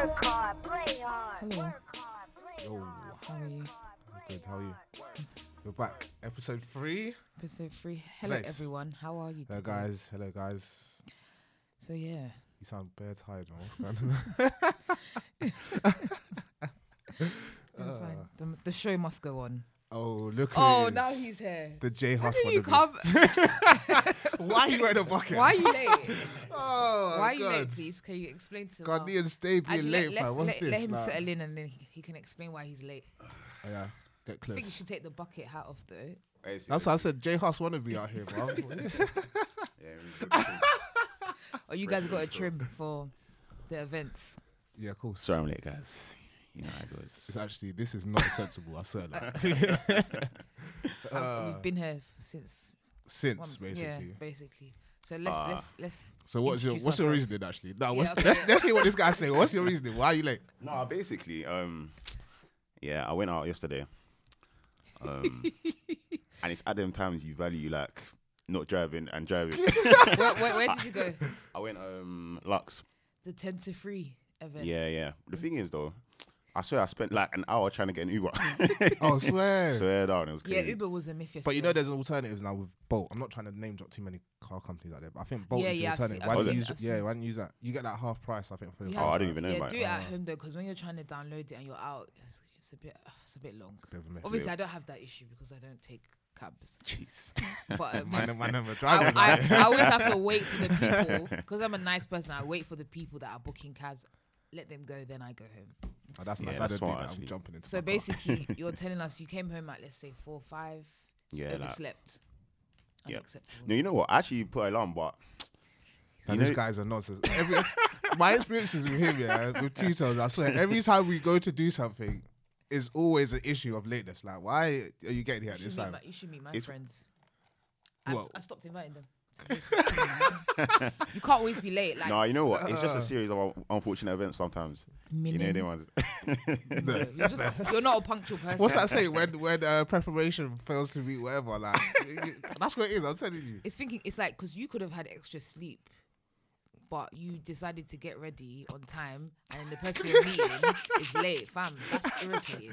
Work hard, play hard. Hello. Work hard, play Yo, hard, how are you? I'm good, how are you? We're back. Episode 3. Episode 3. Hello, nice. Everyone. How are you? Hello, today? Guys. Hello, guys. So, yeah. You sound bare tired, man. Fine. The show must go on. Oh, look who Oh, now he's here. The J Hus. How do you come? Why are you wearing a bucket? Why are you late? Oh, why are you late, please? Can you explain to God, Ian, stay being late, man. What's this? Let him settle in and then he can explain why he's late. Oh, yeah. Get close. I think you should take the bucket hat off, though. Wait, that's why I said J Hus wanted me out here, bro. Oh, you guys got a trim for the events. Yeah, cool. Sorry I'm late, guys. You know how it goes. It's actually, this is not sensible, I swear that. We've been here since basically. Yeah, basically. So let's. So what's your reasoning actually? No, let's hear what this guy's saying. What's your reasoning? Why are you late? No, basically, I went out yesterday. And it's at them times you value like not driving and driving. Where did you go? I went Lux. The 10 to 3 event. Yeah. The thing is though, I swear I spent like an hour trying to get an Uber. Oh, swear down, it was crazy. Yeah, Uber was a myth yesterday. But you know there's alternatives now with Bolt. I'm not trying to name drop too many car companies out there, but I think Bolt is the alternative. Why don't you use that? You get that half price, I think. I didn't even know about it. Do it at home though, because when you're trying to download it and you're out, it's a bit long. It's a bit of a mess. Obviously, I don't have that issue because I don't take cabs. Jeez. But I always have to wait for the people, because I'm a nice person, I wait for the people that are booking cabs. Let them go, then I go home. Oh, that's nice. I don't do that. I'm jumping into So basically, you're telling us you came home at, let's say, 4 or 5. Yeah, overslept. Yeah. No, you know what? I actually put alarm, but... And these guys are nonsense. My experiences with him, yeah, with Tito, I swear, every time we go to do something, is always an issue of lateness. Like, why are you getting here at this time? You should meet my friends. I stopped inviting them. You can't always be late. Like, no, you know what? It's just a series of unfortunate events sometimes. Minimum. You know, no, you're not a punctual person. What's that say? When preparation fails to meet whatever, like that's what it is. I'm telling you. It's thinking. It's like because you could have had extra sleep, but you decided to get ready on time, and the person you're meeting is late, fam. That's irritating.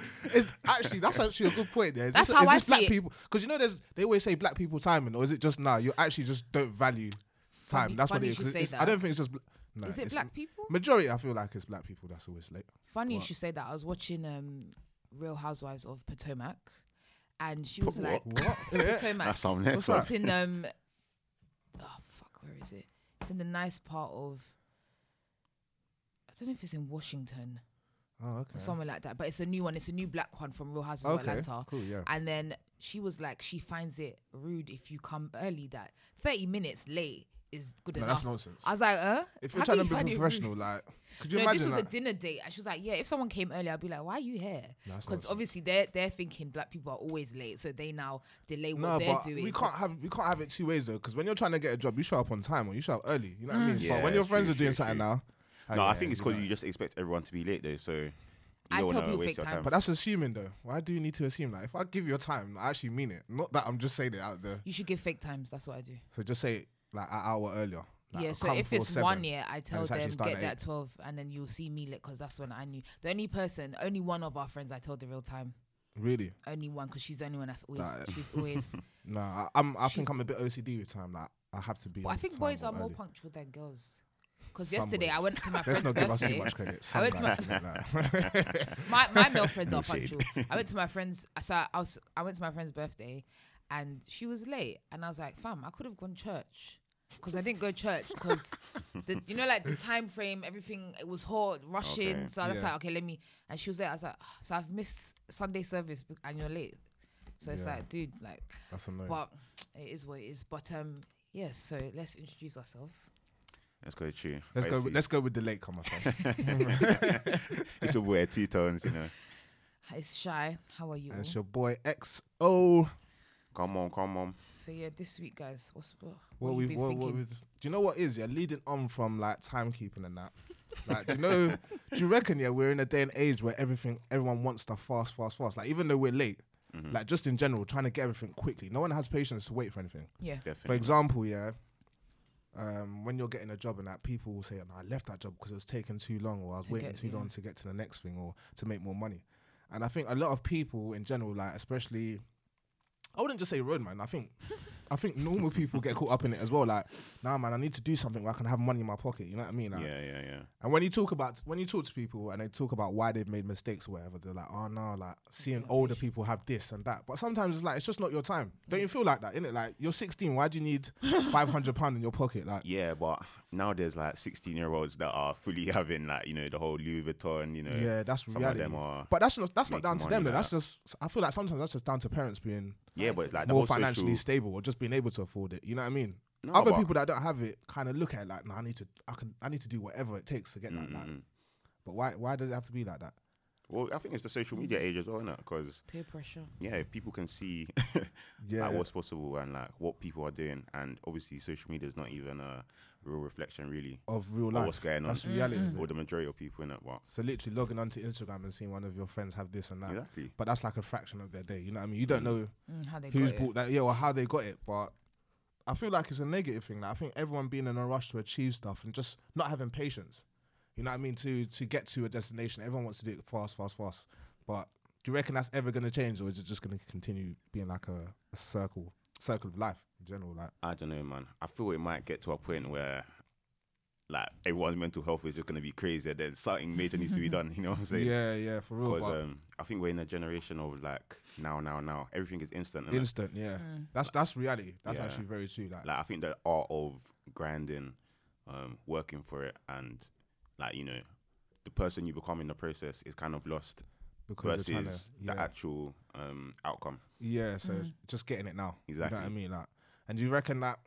That's actually a good point. Yeah. That's how I see black it. People, because you know, they always say black people timing, or is it just now? You actually just don't value time. That's funny what it is. I don't think it's just. No, is it black people? Majority, I feel like it's black people that's always late. Funny you should say that. I was watching Real Housewives of Potomac, and she was like, "What? Potomac? That's something." It's in Oh fuck, where is it? It's in the nice part of, I don't know if it's in Washington, or somewhere like that. But it's a new one. It's a new black one from Real Houses of Atlanta. Cool, yeah. And then she was like, she finds it rude if you come early. That 30 minutes late is good enough. That's nonsense. I was like, if you're trying to be professional, like, could you imagine? This was a dinner date, and she was like, yeah, if someone came early, I'd be like, why are you here? Because obviously they're thinking black people are always late, so they now delay what they're doing. We can't have it two ways though, because when you're trying to get a job, you show up on time or you show up early. You know what I mean? Yeah, but when your friends are doing something now, I think it's because you just expect everyone to be late though. So I tell people fake time. But that's assuming though. Why do you need to assume that? If I give you a time, I actually mean it. Not that I'm just saying it out there. You should give fake times. That's what I do. So just say it like an hour earlier. Like so if it's 1 year, I tell them get that 12 and then you'll see me late, because that's when I knew. The only one of our friends I told the real time. Really? Only one, because she's the only one that's always, she's always. Nah, I think I'm a bit OCD with time. Like, I have to be. But I think boys are more punctual than girls. Because yesterday I went to my friend's birthday. Let's not give us too much credit. My male friends are punctual. I went to my friend's birthday and she was late. And I was like, fam, I could have gone church. Because I didn't go church, because the time frame, everything, it was hot, rushing. Okay. So I was like, okay, let me. And she was there. I was like, so I've missed Sunday service and you're late. So it's like, dude, like, that's annoying. But it is what it is. But so let's introduce ourselves. Let's go to you. Let's go with the late comer first. It's your boy T-Tones, you know. It's Shy. How are you? And it's your boy XO. Come on. So yeah, this week, guys, do you know what is? Yeah, leading on from like timekeeping and that. Like, do you reckon we're in a day and age where everyone wants stuff fast? Like, even though we're late, like just in general, trying to get everything quickly. No one has patience to wait for anything. Yeah, definitely. For example, when you're getting a job and that, people will say, no, I left that job because it was taking too long, or I was waiting too long to get to the next thing or to make more money. And I think a lot of people in general, like especially, I wouldn't just say road, man. I think normal people get caught up in it as well. Like, nah, man, I need to do something where I can have money in my pocket. You know what I mean? Like, yeah. And when you talk to people and they talk about why they've made mistakes or whatever, they're like, oh no, like seeing older people have this and that. But sometimes it's like it's just not your time. Don't you feel like that? Innit? Like you're 16. Why do you need £500 in your pocket? Like, yeah, but now there's like 16-year-olds that are fully having like, you know, the whole Louis Vuitton. You know, yeah, that's reality. Some of them are, but that's not down to them though. That's just, I feel like sometimes that's just down to parents being. Yeah, but like more financially stable or just being able to afford it. You know what I mean? No, other people that don't have it kind of look at it like, no, I need to do whatever it takes to get that. Like, but why does it have to be like that? Well, I think it's the social media age as well, isn't it? Because peer pressure. Yeah, people can see like, what's possible and like what people are doing, and obviously social media is not even a real reflection really of real life. What's going on? That's reality. Or the majority of people in it. What? So literally logging onto Instagram and seeing one of your friends have this and that. Exactly. But that's like a fraction of their day. You know what I mean? You don't know how they who's bought that, or how they got it. But I feel like it's a negative thing. Like, I think everyone being in a rush to achieve stuff and just not having patience. You know what I mean? To get to a destination, everyone wants to do it fast. But do you reckon that's ever going to change, or is it just going to continue being like a circle of life in general? Like, I don't know, man. I feel it might get to a point where like everyone's mental health is just going to be crazy. Then something major needs to be done. You know what I'm saying? Yeah, for real. Because I think we're in a generation of like now. Everything is instant. Instant, yeah. That's reality. That's actually very true. Like I think the art of grinding, working for it, and like, you know, the person you become in the process is kind of lost because versus the actual outcome. Yeah, so just getting it now. Exactly. You know what I mean? Like, and do you reckon that,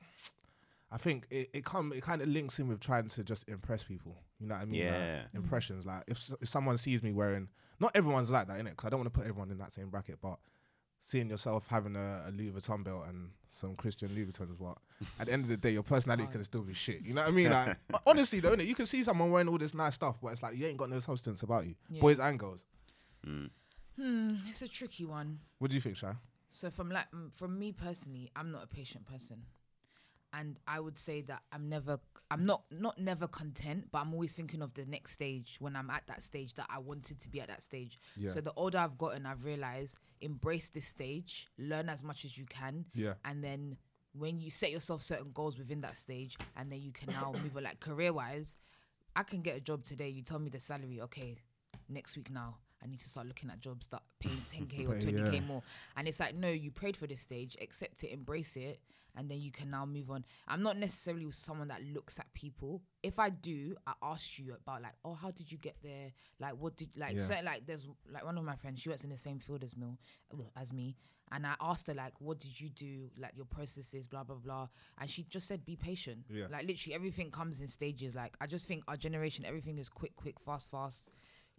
I think it kind of links in with trying to just impress people. You know what I mean? Yeah. Like, impressions. Like, if someone sees me wearing, not everyone's like that, innit? Because I don't want to put everyone in that same bracket, but seeing yourself having a Louis Vuitton belt and some Christian Louis Vuitton as well. At the end of the day, your personality can still be shit. You know what I mean? Like, honestly though, innit? You can see someone wearing all this nice stuff, but it's like you ain't got no substance about you. Yeah. Boys and girls. It's a tricky one. What do you think, Shai? So from me personally, I'm not a patient person, and I would say that I'm not never content, but I'm always thinking of the next stage when I'm at that stage that I wanted to be at that stage. Yeah. So the older I've gotten, I've realized embrace this stage, learn as much as you can, and then when you set yourself certain goals within that stage, and then you can now move on. Like career-wise, I can get a job today. You tell me the salary, okay? Next week now, I need to start looking at jobs that pay 10k or 20k more. And it's like, no, you prayed for this stage, accept it, embrace it, and then you can now move on. I'm not necessarily someone that looks at people. If I do, I ask you about like, oh, how did you get there? Like, what did certain, like there's like one of my friends, she works in the same field as me, and I asked her like, what did you do? Like your processes, blah blah blah. And she just said, be patient. Yeah. Like literally everything comes in stages. Like I just think our generation, everything is quick, fast.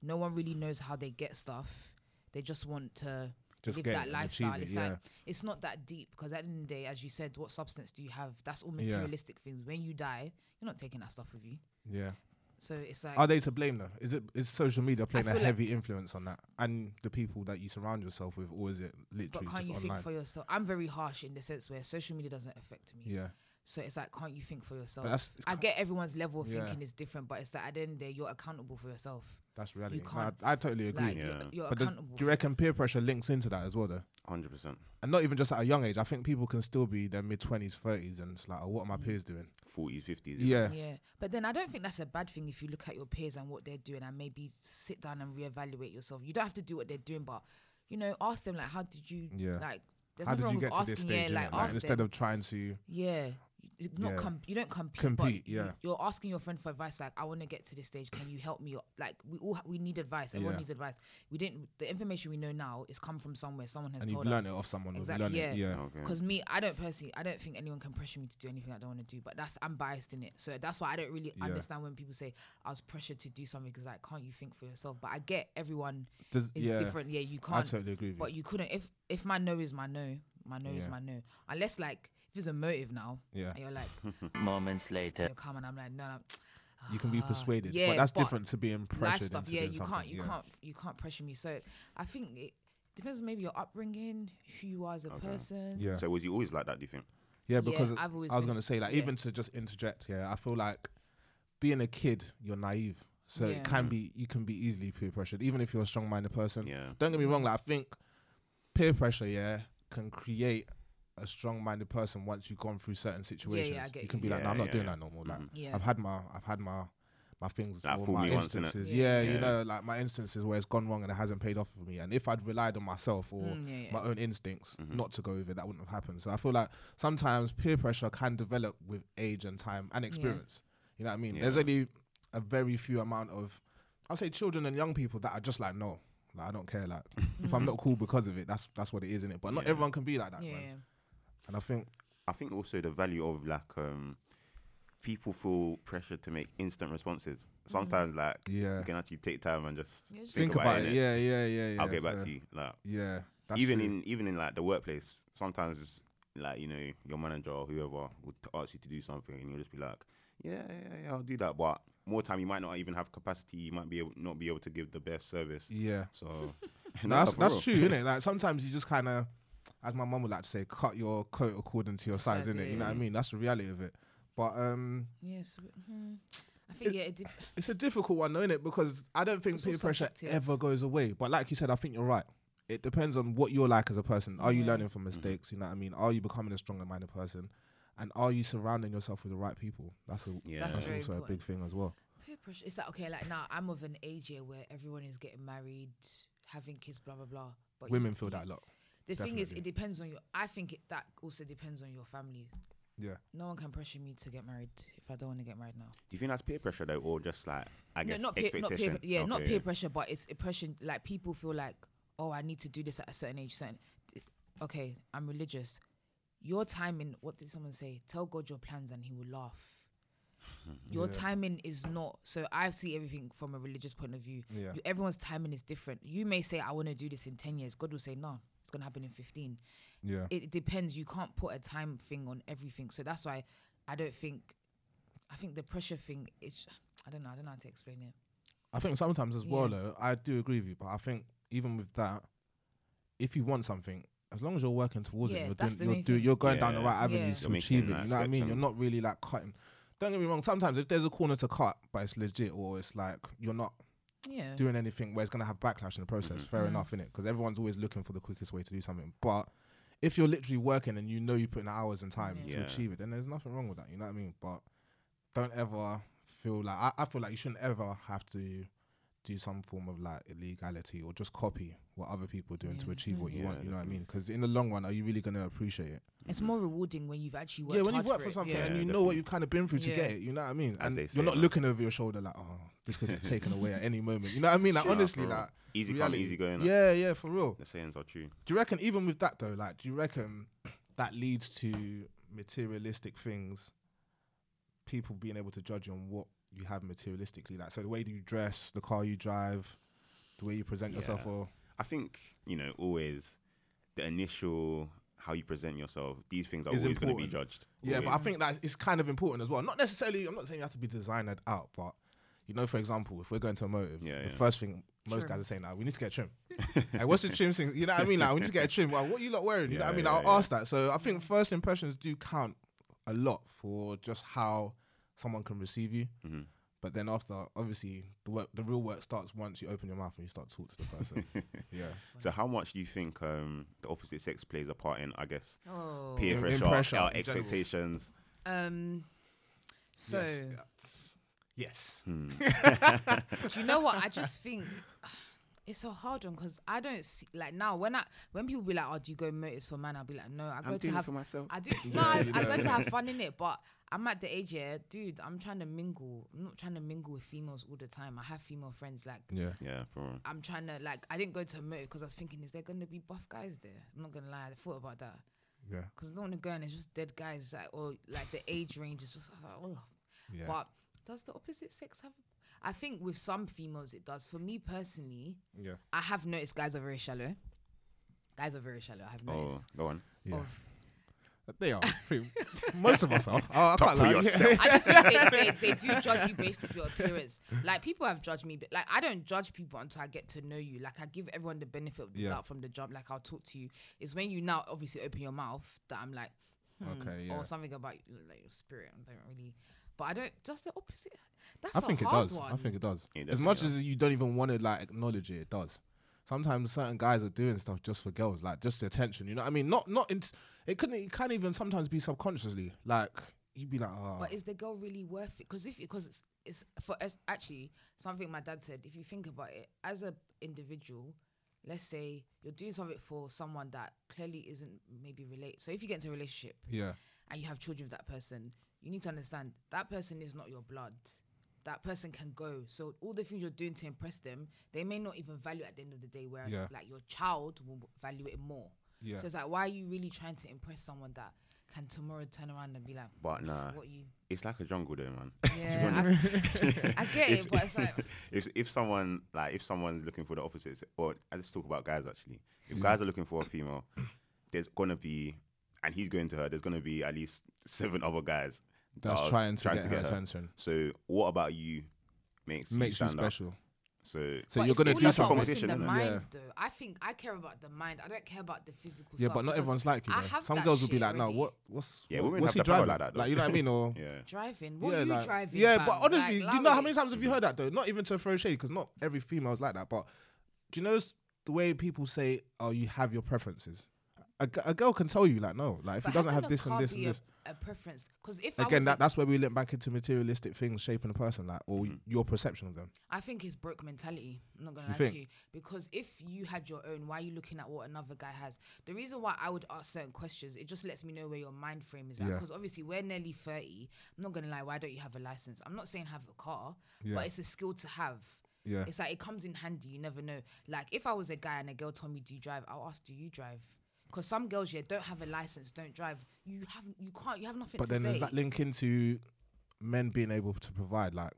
No one really knows how they get stuff. They just want to live that lifestyle. It's like, it's not that deep, because at the end of the day, as you said, what substance do you have? That's all materialistic things. When you die, you're not taking that stuff with you. Yeah. So it's like, are they to blame though? Is social media playing a heavy influence on that and the people that you surround yourself with, or is it literally just online? But can't you think for yourself? I'm very harsh in the sense where social media doesn't affect me. Yeah. So it's like, can't you think for yourself? I get everyone's level of thinking is different, but it's that at the end of the day, you're accountable for yourself. That's reality. You can't, I totally agree. Like, you're but accountable. Do you reckon peer pressure links into that as well though? 100%. And not even just at a young age. I think people can still be their mid-20s, 30s, and it's like, oh, what are my peers doing? 40s, 50s. Yeah. But then I don't think that's a bad thing if you look at your peers and what they're doing and maybe sit down and reevaluate yourself. You don't have to do what they're doing, but, you know, ask them, like, how did you, like, there's nothing wrong with asking, like instead them. Of trying to... Yeah. You don't compete. But you're asking your friend for advice. Like, I want to get to this stage. Can you help me? Like, we need advice. Everyone needs advice. The information we know now is come from somewhere. Someone has told us. And you've learned it off someone. Exactly. Yeah. Because me, I don't think anyone can pressure me to do anything I don't want to do. But I'm biased in it. So that's why I don't really understand when people say I was pressured to do something, because like, can't you think for yourself? But I get everyone is different. Yeah, you can't. I totally agree with you. But you couldn't. If my no is my no, my no is my no. Unless like, if it's a motive now, and you're like, moments later, you're calm, and I'm like, no, you can be persuaded, but that's different to being pressured stuff, into doing something. You can't pressure me. So I think it depends on maybe your upbringing, who you are as a person. Yeah. So was you always like that? Do you think? Yeah, because I was going to say, like, even to just interject, I feel like being a kid, you're naive. So it can be, you can be easily peer pressured, even if you're a strong-minded person. Yeah. Don't get me wrong, like, I think peer pressure, can create a strong-minded person once you've gone through certain situations. Yeah, I get you can be like, no, I'm not doing that no more. Like, I've had my things, that my instances, you know, like my instances where it's gone wrong and it hasn't paid off for me. And if I'd relied on myself or my own instincts not to go with it, that wouldn't have happened. So I feel like sometimes peer pressure can develop with age and time and experience. You know what I mean? There's only a very few amount of, I'll say, children and young people that are just like, no, like, I don't care. Like, if I'm not cool because of it, that's what it is, innit? But not everyone can be like that, man. And I think also the value of, like, people feel pressure to make instant responses. Sometimes, like, you can actually take time and just think about it. Yeah. I'll get back to you. Like, that's even true. Even in like the workplace, sometimes it's like, you know, your manager or whoever would ask you to do something, and you'll just be like, yeah, I'll do that. But more time, you might not even have capacity. You might not be able to give the best service. Yeah. So that's true, isn't it? Like, sometimes you just kind of, as my mum would like to say, cut your coat according to your size, innit? You know what I mean? That's the reality of it. But I think it's a difficult one, though, innit? Because I don't think peer pressure ever goes away. But like you said, I think you're right. It depends on what you're like as a person. Are you learning from mistakes? You know what I mean? Are you becoming a stronger-minded person? And are you surrounding yourself with the right people? That's also a big thing as well. Peer pressure. It's like, okay, like, now I'm of an age here where everyone is getting married, having kids, blah blah blah. But women feel that a lot. The thing is, it depends on your. I think that also depends on your family. Yeah. No one can pressure me to get married if I don't want to get married now. Do you think that's peer pressure, though, or just, like, I guess not expectation? Not peer pressure, but it's pressure. Like, people feel like, oh, I need to do this at a certain age. Okay, I'm religious. Your timing, what did someone say? Tell God your plans and he will laugh. Your timing is not. So I see everything from a religious point of view. Yeah. Everyone's timing is different. You may say, I want to do this in 10 years. God will say, no, it's going to happen in 15. Yeah, it depends. You can't put a time thing on everything, so that's why I think the pressure thing is. I don't know how to explain it. I think sometimes as well, though, I do agree with you, but I think even with that, if you want something, as long as you're working towards it, you're going down the right avenues to achieve it. You know what I mean? You're not really, like, cutting. Don't get me wrong. Sometimes if there's a corner to cut, but it's legit, or it's like you're not. Yeah. Doing anything where it's gonna have backlash in the process, fair enough, innit? Because everyone's always looking for the quickest way to do something. But if you're literally working and you know you put in hours and time to achieve it, then there's nothing wrong with that. You know what I mean? But don't ever feel like I feel like you shouldn't ever have to do some form of, like, illegality or just copy what other people are doing to achieve what you want. You know what I mean? Because in the long run, are you really gonna appreciate it? It's more rewarding when you've actually worked. Yeah, when you've worked for something and you know what you've kind of been through to get it. You know what I mean? And you're not looking over your shoulder like, oh, this could get taken away at any moment. You know what I mean? Like, honestly, like, easy come, easy going. Yeah, for real. The sayings are true. Do you reckon, even with that though, like, do you reckon that leads to materialistic things? People being able to judge on what you have materialistically, like, so the way you dress, the car you drive, the way you present yourself, or I think, you know, always the initial how you present yourself, these things are always going to be judged. Yeah, always. But I think that it's kind of important as well. Not necessarily, I'm not saying you have to be designered out, but, you know, for example, if we're going to a motive, the first thing most guys are saying, like, we need to get a trim. Like, what's the trim thing? You know what I mean? Like, we need to get a trim. Like, what are you lot wearing? You know what I mean? I'll ask that. So I think first impressions do count a lot for just how someone can receive you. Mm-hmm. But then after, obviously, the real work starts once you open your mouth and you start talking to the person. So how much do you think the opposite sex plays a part in, I guess, peer pressure, our expectations? So... Yes. Do you know what? I just think it's a hard one because I don't see, like, now when people be like, "Oh, do you go motives for man?" I'll be like, "No, I'm going to have fun in it." But I'm at the age here, dude. I'm trying to mingle. I'm not trying to mingle with females all the time. I have female friends, like. Yeah. For real. I'm trying to, like. I didn't go to a motive because I was thinking, is there going to be buff guys there? I'm not gonna lie. I thought about that. Yeah. Because I don't want to go and it's just dead guys, like, or like the age range is just like, oh. Yeah. But does the opposite sex have... I think with some females it does. For me personally, I have noticed guys are very shallow. I have noticed. Oh, go on. Yeah. They are. Most of us are. I can't lie. I just think they do judge you based on your appearance. Like, people have judged me, but, like, I don't judge people until I get to know you. Like, I give everyone the benefit of the doubt from the job. Like, I'll talk to you. It's when you now obviously open your mouth that I'm like, Okay, yeah. Or something about like your spirit. I don't really. But I don't. Does the opposite? That's I think a hard one. I think it does. It as much does. As you don't even want to like acknowledge it, it does. Sometimes certain guys are doing stuff just for girls, like just attention. You know what I mean? Not. It can't even sometimes be subconsciously. Like you'd be like, oh. But is the girl really worth it? Because it's for actually something my dad said. If you think about it, as a individual. Let's say you're doing something for someone that clearly isn't maybe related. So if you get into a relationship and you have children with that person, you need to understand that person is not your blood. That person can go. So all the things you're doing to impress them, they may not even value at the end of the day, whereas like your child will value it more. Yeah. So it's like, why are you really trying to impress someone that can tomorrow turn around and be like, but nah, what you... It's like a jungle though, man. Yeah, I get it, but it's like... If someone's looking for the opposites, or let's talk about guys actually. If guys are looking for a female, there's going to be, and he's going to her, there's going to be at least 7 other guys that's trying to get her attention. So what about you makes you special? So you're gonna do some competition. I think I care about the mind. I don't care about the physical. Yeah, stuff, but not everyone's like you. Some girls will be like, already. "No, what's he driving like that? Though. Like you know what I mean?" Or driving. What are you driving? Yeah, but honestly, do you know how many times have you heard that though? Not even to throw shade, because not every female's like that. But do you know the way people say, "Oh, you have your preferences." A girl can tell you, like, no, like if he doesn't have this and this and this. A preference, because if again, that's where we link back into materialistic things shaping a person, like or your perception of them. I think it's broke mentality. I'm not gonna lie to you, because if you had your own, why are you looking at what another guy has? The reason why I would ask certain questions, it just lets me know where your mind frame is at. Because obviously we're nearly 30. I'm not gonna lie. Why don't you have a license? I'm not saying have a car, but it's a skill to have. Yeah, it's like it comes in handy. You never know. Like if I was a guy and a girl told me, "Do you drive?" I'll ask, "Do you drive?" Because some girls don't have a license, don't drive. You have nothing to say. But then does that link into men being able to provide? Like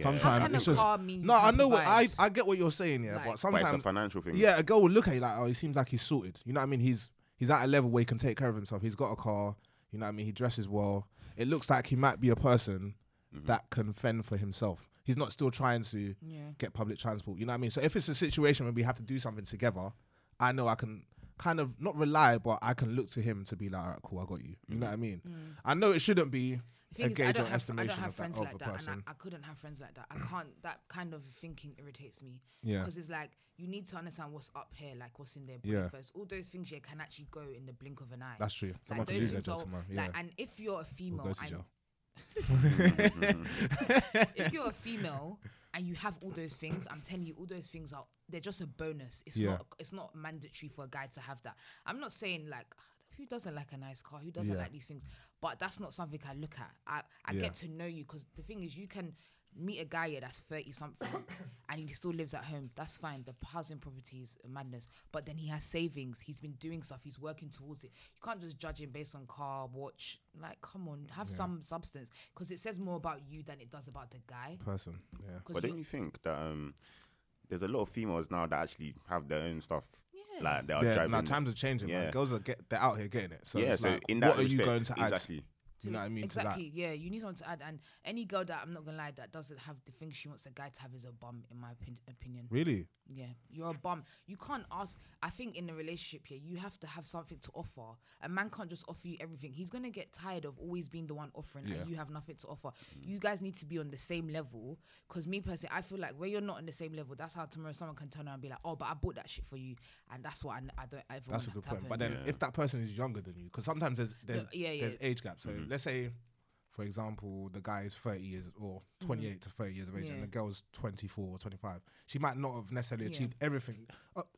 sometimes it's just no. I know what I get what you're saying, yeah. Like, but sometimes it's a financial thing. Yeah, a girl will look at you like, oh, he seems like he's sorted. You know what I mean? He's at a level where he can take care of himself. He's got a car. You know what I mean? He dresses well. It looks like he might be a person that can fend for himself. He's not still trying to get public transport. You know what I mean? So if it's a situation where we have to do something together, I know I can. Kind of not rely, but I can look to him to be like, all right, cool, I got you. You know what I mean? Mm. I know it shouldn't be a gauge or estimation of that other person. I couldn't have friends like that. I can't. That kind of thinking irritates me. Yeah. Because it's like you need to understand what's up here, like what's in their brain first. All those things here can actually go in the blink of an eye. That's true. Someone can lose their job tomorrow. Yeah. And if you're a female, and you have all those things, I'm telling you, all those things they're just a bonus. It's not mandatory for a guy to have that. I'm not saying like, who doesn't like a nice car? Who doesn't like these things? But that's not something I look at. I get to know you, because the thing is, you can meet a guy here that's 30 something and he still lives at home. That's fine. The housing property is madness. But then he has savings. He's been doing stuff. He's working towards it. You can't just judge him based on car, watch. Like, come on, have some substance, because it says more about you than it does about the guy. Person, yeah. But don't you think that there's a lot of females now that actually have their own stuff? Like they are driving. Now times are changing. Yeah. Man. Girls they're out here getting it. So it's so like, in that what respect, are you going to add? Exactly. Do you know what I mean? Exactly, yeah. You need someone to add. And any girl that, I'm not going to lie, that doesn't have the thing she wants a guy to have is a bum, in my opinion. Really? Yeah. You're a bum. You can't ask. I think in a relationship here, you have to have something to offer. A man can't just offer you everything. He's going to get tired of always being the one offering and you have nothing to offer. You guys need to be on the same level, because me personally, I feel like where you're not on the same level, that's how tomorrow someone can turn around and be like, oh, but I bought that shit for you. And that's what I don't ever want to happen. That's a good point. But then if that person is younger than you, because sometimes there's age gaps. So let's say, for example, the guy is 30 years or 28 to 30 years of age and the girl's 24 or 25. She might not have necessarily achieved everything.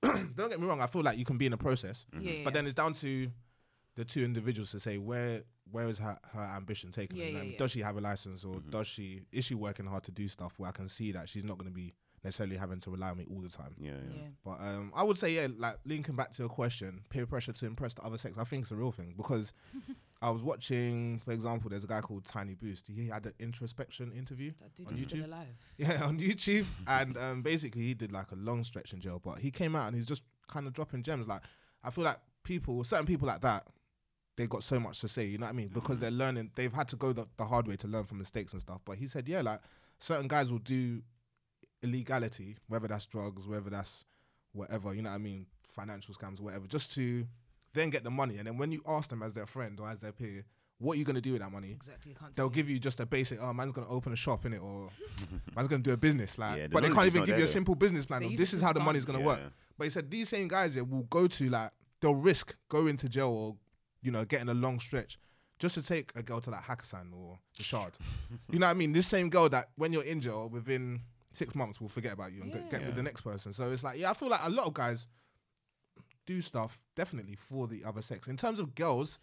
Don't get me wrong, I feel like you can be in a process. But then it's down to the two individuals to say, where is her ambition taking her? Like, does she have a license, or is she working hard to do stuff where I can see that she's not going to be necessarily having to rely on me all the time? But I would say, like linking back to your question, peer pressure to impress the other sex, I think it's a real thing, because... I was watching, for example, there's a guy called Tiny Boost. He had an introspection interview on YouTube. Yeah, on YouTube. And basically he did like a long stretch in jail, but he came out and he's just kind of dropping gems. Like, I feel like certain people like that, they got so much to say, you know what I mean? Because they're learning, they've had to go the hard way to learn from mistakes and stuff. But he said, like certain guys will do illegality, whether that's drugs, whether that's whatever, you know what I mean? Financial scams, whatever, just to... then get the money, and then when you ask them as their friend or as their peer, what are you going to do with that money? Exactly. They'll give you just a basic, oh, man's going to open a shop, innit? Or man's going to do a business. Like, yeah, but they can't even give you a simple business plan. Of, this is how the money's going to work. But he said these same guys will go to, like, they'll risk going to jail or, you know, getting a long stretch just to take a girl to, like, Hakkasan or the Shard. You know what I mean? This same girl that when you're in jail, within 6 months, will forget about you and get with the next person. So it's like, yeah, I feel like a lot of guys do stuff definitely for the other sex. In terms of girls...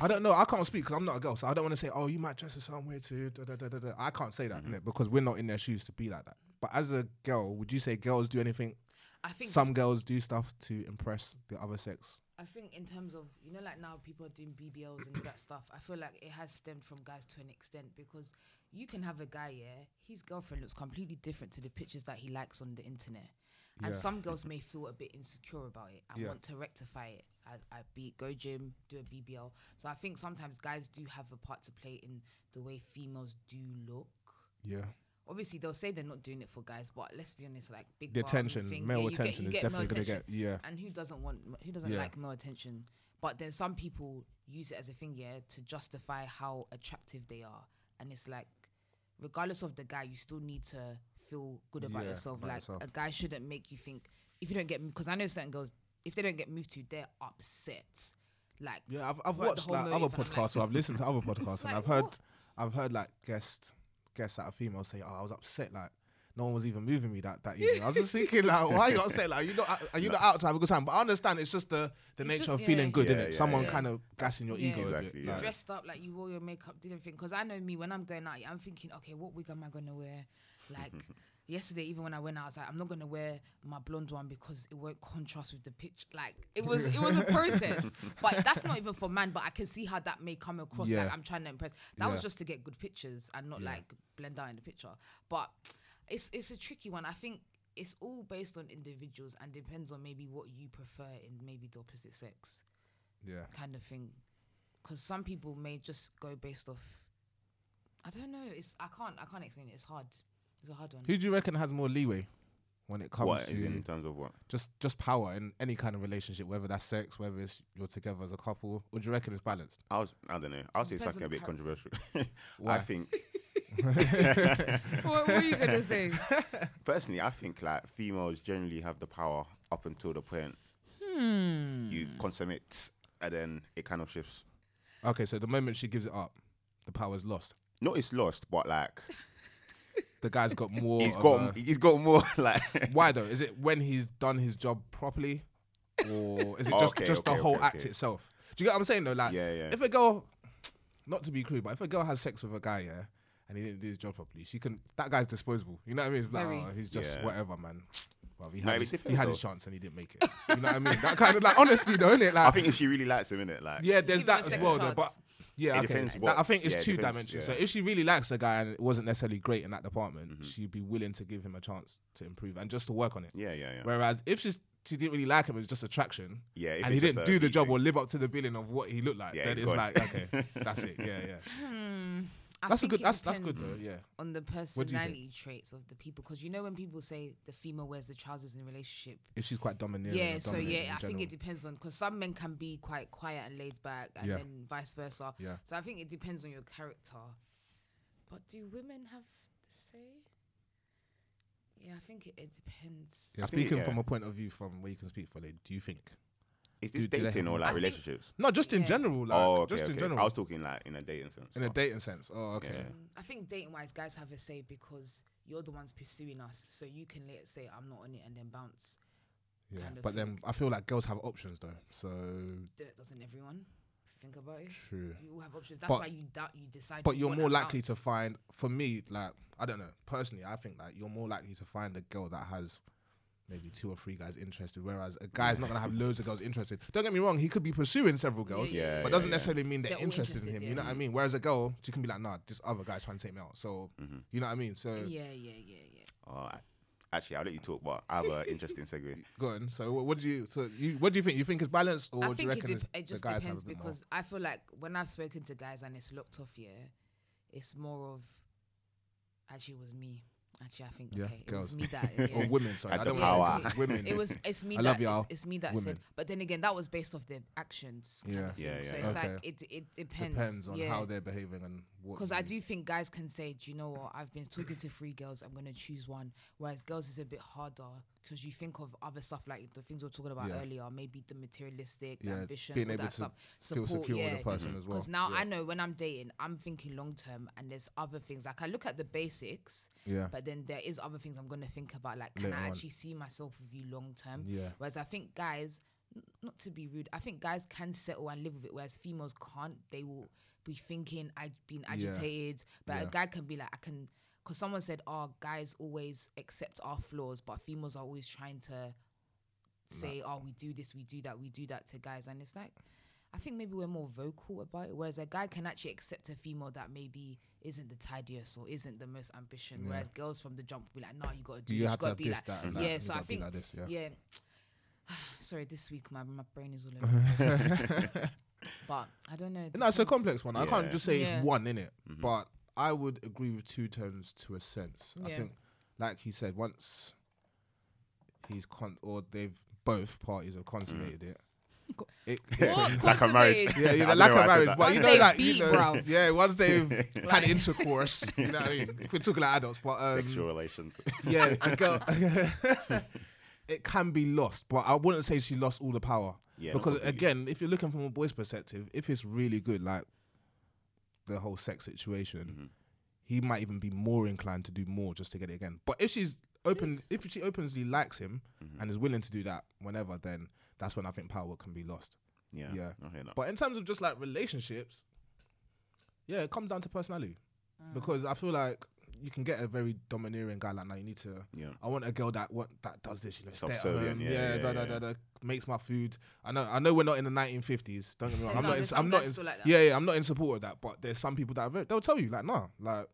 I don't know. I can't speak because I'm not a girl, so I don't want to say, "Oh, you might dress a certain way too." Da, da, da, da, da. I can't say that because we're not in their shoes to be like that. But as a girl, would you say girls do anything? I think some girls do stuff to impress the other sex. I think in terms of, you know, like now people are doing BBLs and all that stuff. I feel like it has stemmed from guys to an extent because you can have a guy, yeah, his girlfriend looks completely different to the pictures that he likes on the internet, and some girls may feel a bit insecure about it and want to rectify it. Go gym, do a BBL. So I think sometimes guys do have a part to play in the way females do look. Yeah. Obviously, they'll say they're not doing it for guys, but let's be honest, like big the attention, male attention is definitely going to get. Yeah. And who doesn't like male attention? But then some people use it as a thing, to justify how attractive they are. And it's like, regardless of the guy, you still need to feel good about yourself. About like yourself. A guy shouldn't make you think if you don't get, because I know certain girls. If they don't get moved to, they're upset. Like I've watched like, other podcasts, or I've listened to other podcasts, and like I've heard like guests that are female say, "Oh, I was upset. Like no one was even moving me that evening." I was just thinking, like, why are you upset? Like are you not out to have a good time? But I understand it's just the nature of feeling good, isn't it? Someone kind of gassing your ego a bit. Yeah. Like, dressed up, like you wore your makeup, did everything. Because I know me when I'm going out, I'm thinking, okay, what wig am I gonna wear? Like. Yesterday, even when I went out, I was like, I'm not going to wear my blonde one because it won't contrast with the picture. Like, it was a process. But that's not even for man, but I can see how that may come across. Yeah. Like, I'm trying to impress. That was just to get good pictures and not, like, blend out in the picture. But it's a tricky one. I think it's all based on individuals and depends on maybe what you prefer in maybe the opposite sex kind of thing. Because some people may just go based off... I don't know. I can't explain it. It's hard. It's a hard one. Who do you reckon has more leeway when it comes to in terms of what? Just power in any kind of relationship, whether that's sex, whether it's you're together as a couple, or do you reckon it's balanced? I don't know. I'll say something a bit controversial. I think what were you gonna say? Personally, I think like females generally have the power up until the point you consummate and then it kind of shifts. Okay, so the moment she gives it up, the power's lost. No, it's lost, but like the guy's got more. He's got more. Like why though? Is it when he's done his job properly, or is it just the whole act itself? Do you get what I'm saying though? Like if a girl, not to be crude, but if a girl has sex with a guy, and he didn't do his job properly, that guy's disposable. You know what I mean? Like, oh, he's just whatever, man. Well, he had his chance and he didn't make it. You know what I mean? That kind of like honestly though, innit? Like I think if she really likes him, innit? Like there's that as well though, but. Yeah, okay. I think it's two dimensions. Yeah. So if she really likes a guy and it wasn't necessarily great in that department, she'd be willing to give him a chance to improve and just to work on it. Yeah. Whereas if she didn't really like him, it was just attraction, and he didn't do the job or live up to the billing of what he looked like, then it's like, okay, that's it, That's good though, on the personality traits of the people, because you know when people say the female wears the trousers in a relationship, if she's quite domineering, I think it depends on, because some men can be quite quiet and laid back, and then vice versa. So I think it depends on your character. But do women have the say? Yeah, I think it depends. Yeah, speaking from a point of view from where you can speak for, do you think? Is this dating or like relationships? No, just in general. Like, in general. I was talking like in a dating sense. In a dating sense. Oh, okay. Yeah. I think dating wise, guys have a say because you're the ones pursuing us, so you can let's say I'm not on it and then bounce. Yeah, but then I feel like girls have options though. So doesn't everyone think about it? True. You all have options. That's why you decide. But you're more likely to find. For me, like I don't know personally, I think like you're more likely to find a girl that has maybe 2 or 3 guys interested, whereas a guy's not gonna have loads of girls interested. Don't get me wrong, he could be pursuing several girls, but doesn't necessarily mean they're interested in him. You know what I mean? Whereas a girl, she can be like, nah, this other guy's trying to take me out. So you know what I mean? So yeah. Actually, I'll let you talk, but I have an interesting segue. Go on. So what do you think? You think it's balanced, or do you reckon it just the guys depends, have a bit because more? I feel like when I've spoken to guys and it's locked off, it's more of actually it was me. Actually, I think okay, it was me that or women. Sorry, I don't want to say women. It's me. I love y'all. It's me that women. Said. But then again, that was based off their actions. So it's like it depends on how they're behaving and what. Because I do think guys can say, do you know what? I've been talking to 3 girls. I'm gonna choose one. Whereas girls is a bit harder because you think of other stuff like the things we were talking about earlier, maybe the materialistic, the ambition, being all able that to stuff. Feel support, secure with a person as well. Because now I know when I'm dating, I'm thinking long term, and there's other things like I look at the basics. Yeah. But then there is other things I'm going to think about, like, can I actually see myself with you long term? Yeah. Whereas I think guys, not to be rude, I think guys can settle and live with it, whereas females can't. They will be thinking, I've been agitated. But a guy can be like, I can, because someone said, oh, guys always accept our flaws, but females are always trying to say, oh, we do this, we do that to guys. And it's like, I think maybe we're more vocal about it, whereas a guy can actually accept a female that maybe isn't the tidiest or isn't the most ambitious, whereas girls from the jump will be like, no, you got to do this, you got to be like that. And that. So I think, like this, sorry, this week my brain is all over. But I don't know. No, it's a complex one. Yeah. I can't just say it's one, innit? Mm-hmm. But I would agree with 2 tones to a sense. Yeah. I think, like he said, once he's or they've both parties have consummated it, lack of marriage. Lack of marriage. But you know, like, once they've had intercourse, you know what I mean? If we're talking like adults, but sexual relations. Yeah, a girl, it can be lost, but I wouldn't say she lost all the power. Yeah, because again, if you're looking from a boy's perspective, if it's really good, like the whole sex situation, he might even be more inclined to do more just to get it again. But if she's open, if she openly likes him and is willing to do that whenever, then that's when I think power can be lost. Yeah. But in terms of just like relationships, it comes down to personality. Because I feel like you can get a very domineering guy like, now you need to, I want a girl that does this, you know, stay at home, makes my food. I know we're not in the 1950s, don't get me wrong. I'm not in support of that, but there's some people that they'll tell you like, nah, like,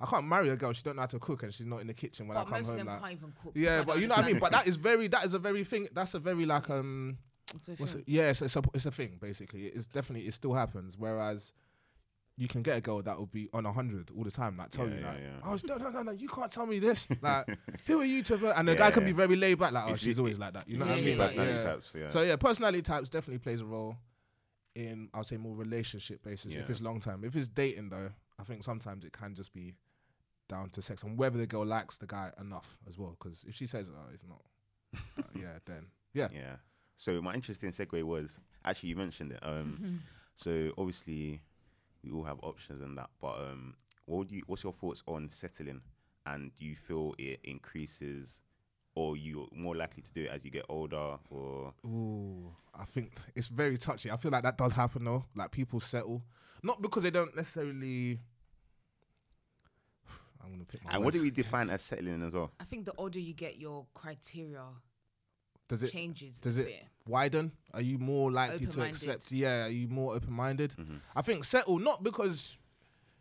I can't marry a girl, she don't know how to cook and she's not in the kitchen when I come home. Like, can't even cook, but you know what I mean? But that's a very it's a thing basically. It's definitely, it still happens. Whereas you can get a girl that will be on 100 all the time, like tell you, like, oh no, you can't tell me this. Like, who are you to? And the guy can be very laid back, like, oh, she's always like that. You know what I mean? Personality types, So personality types definitely plays a role in, I would say, more relationship basis if it's long term. If it's dating though, I think sometimes it can just be down to sex and whether the girl likes the guy enough as well. Because if she says, oh, it's not, then, yeah. So my interesting segue was, actually, you mentioned it. So obviously, we all have options and that, but what's your thoughts on settling? And do you feel it increases, or you're more likely to do it as you get older? Or I think it's very touchy. I feel like that does happen though. Like, people settle, not because they don't necessarily. I'm gonna pick my. And what do we define as settling as well? I think the older you get, your criteria changes. Does it widen? Are you more likely to accept? Yeah, are you more open-minded? Mm-hmm. I think settle not because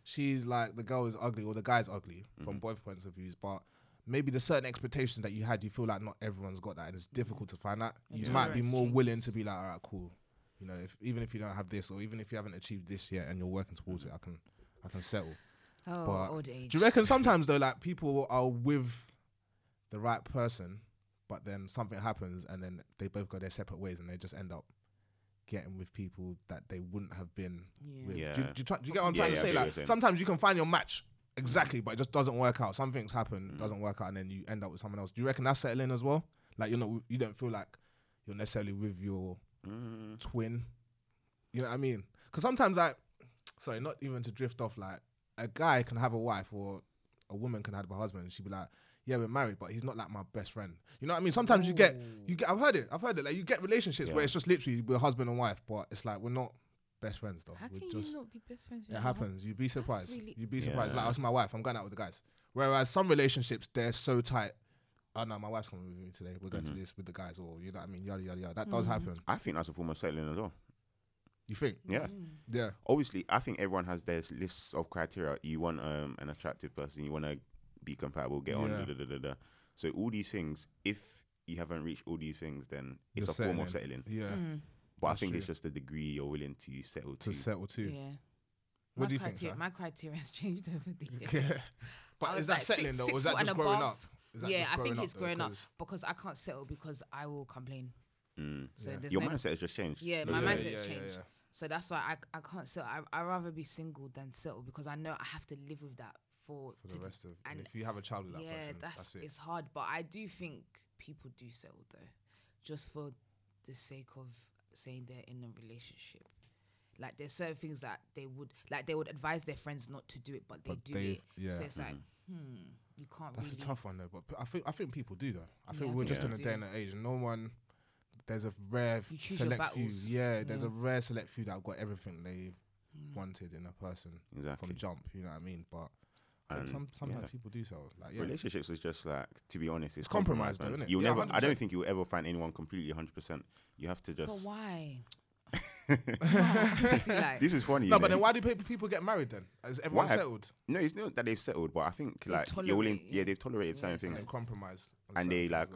she's like, the girl is ugly or the guy's ugly from both points of views, but maybe the certain expectations that you had, you feel like not everyone's got that, and it's difficult to find that. You might be more willing to be like, all right, cool. You know, even if you don't have this, or even if you haven't achieved this yet, and you're working towards it, I can settle. Oh, but old age. Do you reckon sometimes though, like, people are with the right person, but then something happens, and then they both go their separate ways, and they just end up getting with people that they wouldn't have been with. Yeah. Do you get what I'm trying to say? Like, sometimes you can find your match. Exactly, but it just doesn't work out. Some things happen, doesn't work out, and then you end up with someone else. Do you reckon that's settling as well? Like, you don't feel like you're necessarily with your twin. You know what I mean? Because sometimes, like, sorry, not even to drift off, like, a guy can have a wife, or a woman can have a husband, and she'd be like, yeah, we're married, but he's not like my best friend. You know what I mean? Sometimes you get. I've heard it. Like, you get relationships where it's just literally we're husband and wife, but it's like we're not best friends though. How can you not be best friends? It happens. You'd be surprised. Really, you'd be surprised. Like, I was my wife, I'm going out with the guys. Whereas some relationships, they're so tight. Oh no, my wife's coming with me today. We're going to this with the guys, or you know what I mean? Yada yada yada. That does happen. I think that's a form of settling as well. You think? Yeah. Yeah. Obviously, I think everyone has their lists of criteria. You want an attractive person. You want to be compatible. Get on. Da. So all these things. If you haven't reached all these things, then it's a form of settling. Yeah. But that's, I think, true. It's just the degree you're willing to settle to. Yeah. What do you think? My criteria has changed over the years. But is that like settling though? Or is that just growing above? Up? Is that yeah, just I think it's growing up because I can't settle because I will complain. Mm. So yeah. Your mindset has just changed. Yeah, my mindset has changed. Yeah. So that's why I can't settle. I'd rather be single than settle because I know I have to live with that for the rest of. And if you have a child with that person, that's it. It's hard, but I do think people do settle though, just for the sake of saying they're in a relationship. Like there's certain things that they would advise their friends not to do it, but they do it. Yeah. So it's like, you can't. That's really a tough one though, but I think people do though. I think we're just in a day and an age, and no one. There's a rare select few. Yeah, there's a rare select few that have got everything they wanted in a person from jump. You know what I mean? But sometimes people do so. Like, relationships is just like, to be honest, it's compromise though, isn't it? You'll never. 100%. I don't think you'll ever find anyone completely 100%. You have to just. But why? This is funny. No, but then why do people get married then? Is everyone settled? No, it's not that they've settled, but I think like you're willing. Yeah, they've tolerated certain things. They've compromised, and they like.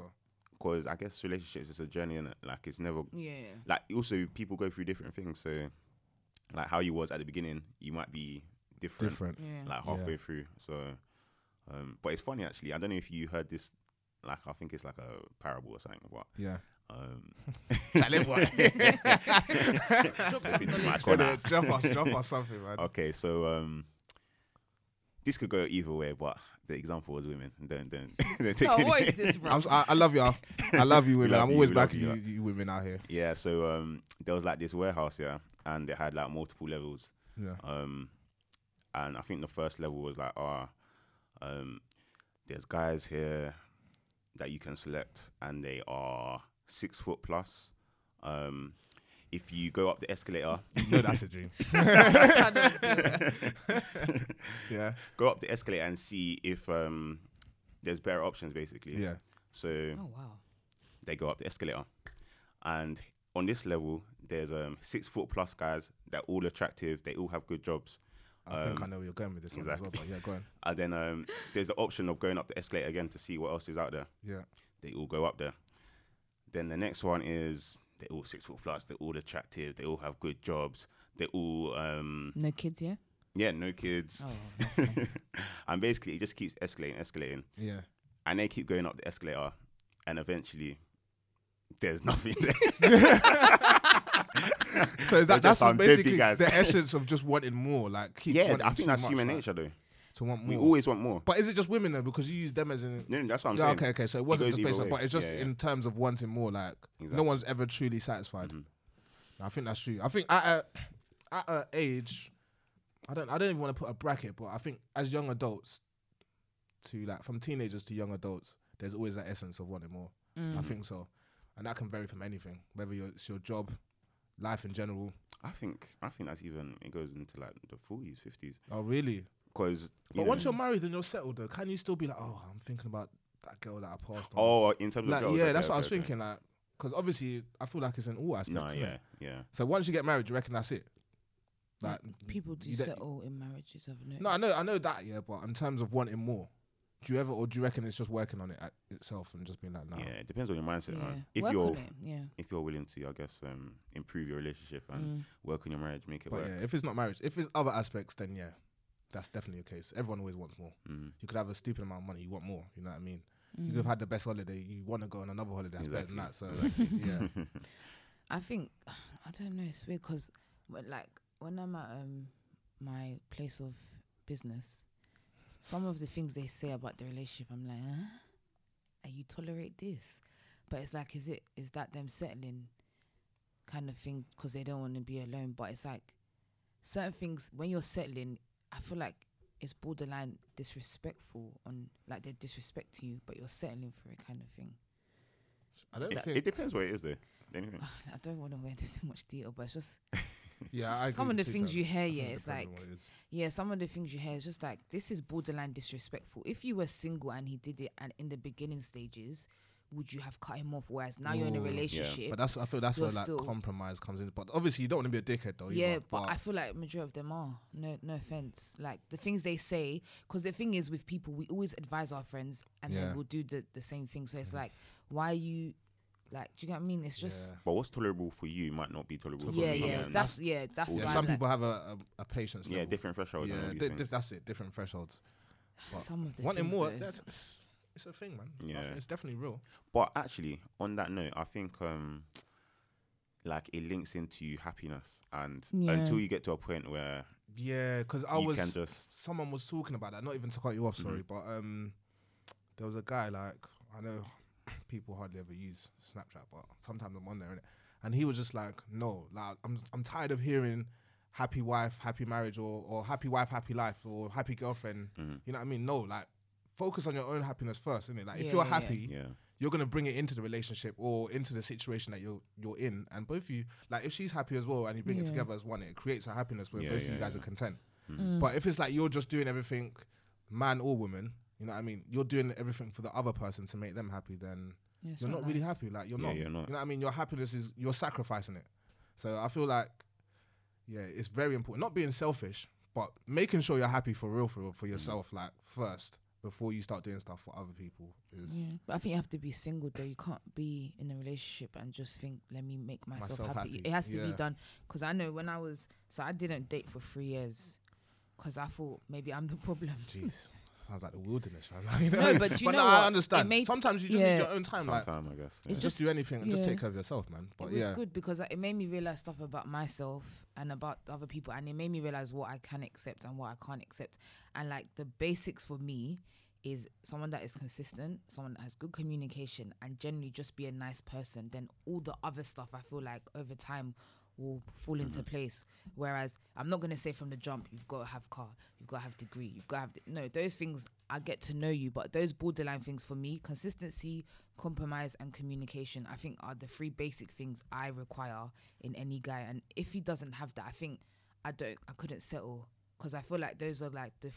Because I guess relationships is a journey, and like it's never like also people go through different things. So like how you was at the beginning, you might be different. Yeah. Like halfway through. So, but it's funny actually. I don't know if you heard this. Like I think it's like a parable or something. But yeah. Drop us something, man. Okay, so this could go either way, but. The example was women. Don't take it. What is this, bro? I love y'all. I love you, women. I'm always backing you women out here. Yeah. So there was like this warehouse, and it had like multiple levels. Yeah. And I think the first level was like, there's guys here that you can select, and they are 6 foot plus. If you go up the escalator, you know that's a dream. Yeah, go up the escalator and see if there's better options, basically. Yeah. So, they go up the escalator, and on this level, there's 6 foot plus guys. They're all attractive. They all have good jobs. I think I know where you're going with this one as well. But yeah, go on. And then there's the option of going up the escalator again to see what else is out there. Yeah. They all go up there. Then the next one is. They're all 6 foot plus. They're all attractive. They all have good jobs. They all no kids, yeah. Yeah, no kids. Oh, okay. And basically, it just keeps escalating. Yeah. And they keep going up the escalator, and eventually, there's nothing there. So that's basically the essence of just wanting more. Like, I think that's human nature, though. To want more. We always want more. But is it just women though? Because you use them as in no, that's what I'm saying. Okay. So it wasn't just based on, but it's just in terms of wanting more. Like no one's ever truly satisfied. Mm-hmm. I think that's true. I think at an age, I don't even want to put a bracket, but I think as young adults, to like from teenagers to young adults, there's always that essence of wanting more. Mm. I think so, and that can vary from anything, whether it's your job. Life in general. I think that's even it goes into like the 40s, 50s. Oh really? Because once you're married and you're settled, though, can you still be like, oh, I'm thinking about that girl that I passed on? Oh, in terms like, of girls, yeah, that's what I was thinking. Like, because obviously I feel like it's in all aspects. No, yeah. So once you get married, you reckon that's it? Like people do settle in marriages, haven't they? No, I know that, yeah. But in terms of wanting more. Do you reckon it's just working on it at itself and just being like, no? Yeah, it depends on your mindset, right? If you're willing to, I guess, improve your relationship and work on your marriage, make it work. Yeah, if it's not marriage, if it's other aspects, then yeah, that's definitely the case. Everyone always wants more. Mm. You could have a stupid amount of money, you want more. You know what I mean? Mm. You could have had the best holiday, you want to go on another holiday that's better than that. So yeah, I think I don't know. It's weird because like when I'm at my place of business. Some of the things they say about the relationship, I'm like, huh? You tolerate this? But it's like, is that them settling kind of thing because they don't want to be alone? But it's like certain things, when you're settling, I feel like it's borderline disrespectful on, like they're disrespecting you, but you're settling for it kind of thing. I don't think. It depends what it is though. Anything. I don't want to go into too much detail, but it's just... Yeah, I some of the things you hear, yeah, it's like, some of the things you hear is just like, this is borderline disrespectful. If you were single and he did it, and in the beginning stages, would you have cut him off? Whereas now you're in a relationship, but I feel that's where like compromise comes in. But obviously, you don't want to be a dickhead, though. Yeah, but I feel like majority of them are. No offense. Like the things they say, because the thing is with people, we always advise our friends, and they will do the same thing. So it's like, why are you? Like, do you get what I mean? It's just. But what's tolerable for you might not be tolerable for someone. Yeah. That's why some people have a patience level. Different thresholds. Yeah, that's it. Different thresholds. But some of the wanting more, it's a thing, man. Yeah, it's definitely real. But actually, on that note, I think like it links into happiness, and until you get to a point where because someone was talking about that. Not even to cut you off, sorry, but there was a guy, like, I know people hardly ever use Snapchat, but sometimes I'm on there, innit? And he was just like, no, like, I'm tired of hearing happy wife, happy marriage, or happy wife, happy life, or happy girlfriend. You know what I mean? No, like, focus on your own happiness first, innit? Like, if you're happy, you're gonna bring it into the relationship or into the situation that you're in, and both of you, like, if she's happy as well and you bring it together as one, it creates a happiness where both of you guys are content. But if it's like you're just doing everything, man or woman, you know what I mean, you're doing everything for the other person to make them happy, then you're not really happy. Like, you're not. You know what I mean? Your happiness is, you're sacrificing it. So I feel like, it's very important. Not being selfish, but making sure you're happy for real, for yourself, like, first, before you start doing stuff for other people. But I think you have to be single, though. You can't be in a relationship and just think, let me make myself happy. It has to be done. Because I know when I was, so I didn't date for 3 years because I thought maybe I'm the problem. Jeez. Sounds like the wilderness, right? You know? No, but you know what? I understand. Sometimes you just need your own time. Sometimes, like, I guess. Yeah. Just do anything and just take care of yourself, man. But it was good because it made me realise stuff about myself and about other people, and it made me realise what I can accept and what I can't accept. And, like, the basics for me is someone that is consistent, someone that has good communication, and generally just be a nice person. Then all the other stuff, I feel like, over time will fall into place. Whereas I'm not going to say from the jump, you've got to have car, you've got to have degree, you've got to have... No, those things, I get to know you, but those borderline things for me, consistency, compromise and communication, I think are the 3 basic things I require in any guy. And if he doesn't have that, I think I couldn't settle, because I feel like those are like the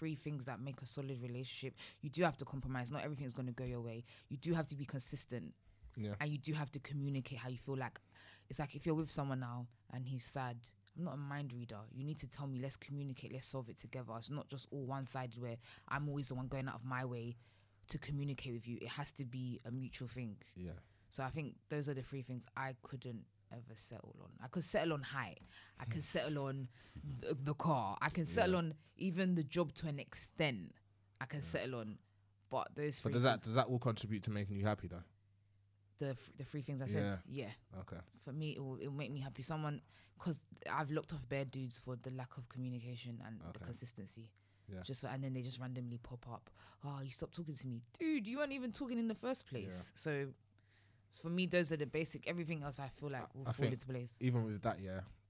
3 things that make a solid relationship. You do have to compromise. Not everything's going to go your way. You do have to be consistent. Yeah. And you do have to communicate how you feel. Like, it's like if you're with someone now and he's sad, I'm not a mind reader. You need to tell me, let's communicate, let's solve it together. It's not just all one-sided where I'm always the one going out of my way to communicate with you. It has to be a mutual thing. Yeah. So I think those are the 3 things I couldn't ever settle on. I could settle on height. I can settle on the car. I can settle on even the job to an extent. I can settle on, but those 3 does that all contribute to making you happy, though? The 3 things I said, okay. For me, it will make me happy. Someone, because I've locked off bare dudes for the lack of communication and the consistency. Yeah. And then they just randomly pop up. Oh, you stopped talking to me, dude. You weren't even talking in the first place. Yeah. So, for me, those are the basic. Everything else, I feel like will fall into place. Even with that,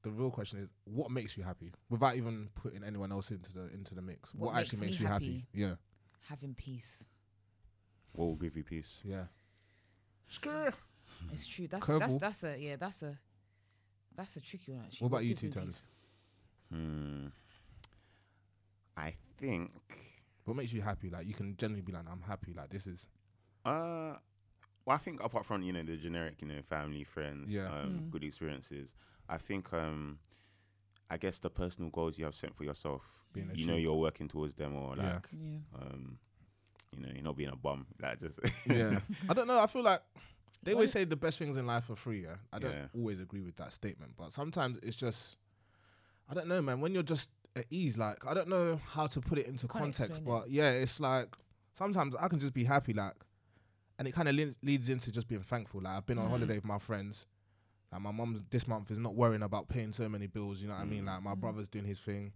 the real question is, what makes you happy? Without even putting anyone else into the mix, what actually makes you happy? Yeah, having peace. What will give you peace? Yeah. It's true. That's a tricky one, actually. What about you two, Terence? I think what makes you happy? Like, you can generally be like, I'm happy. Like, this is. Well, I think apart from the generic, family, friends, good experiences. I think I guess the personal goals you have set for yourself, you're working towards them, or like you're not being a bum, like, just I don't know. I feel like they always say the best things in life are free. I don't always agree with that statement, but sometimes it's just, I don't know, man. When you're just at ease, like, I don't know how to put it into context, but it's like sometimes I can just be happy, like, and it kind of leads into just being thankful. Like, I've been on holiday with my friends. Like, my mum this month is not worrying about paying so many bills. You know what I mean? Like, my brother's doing his thing,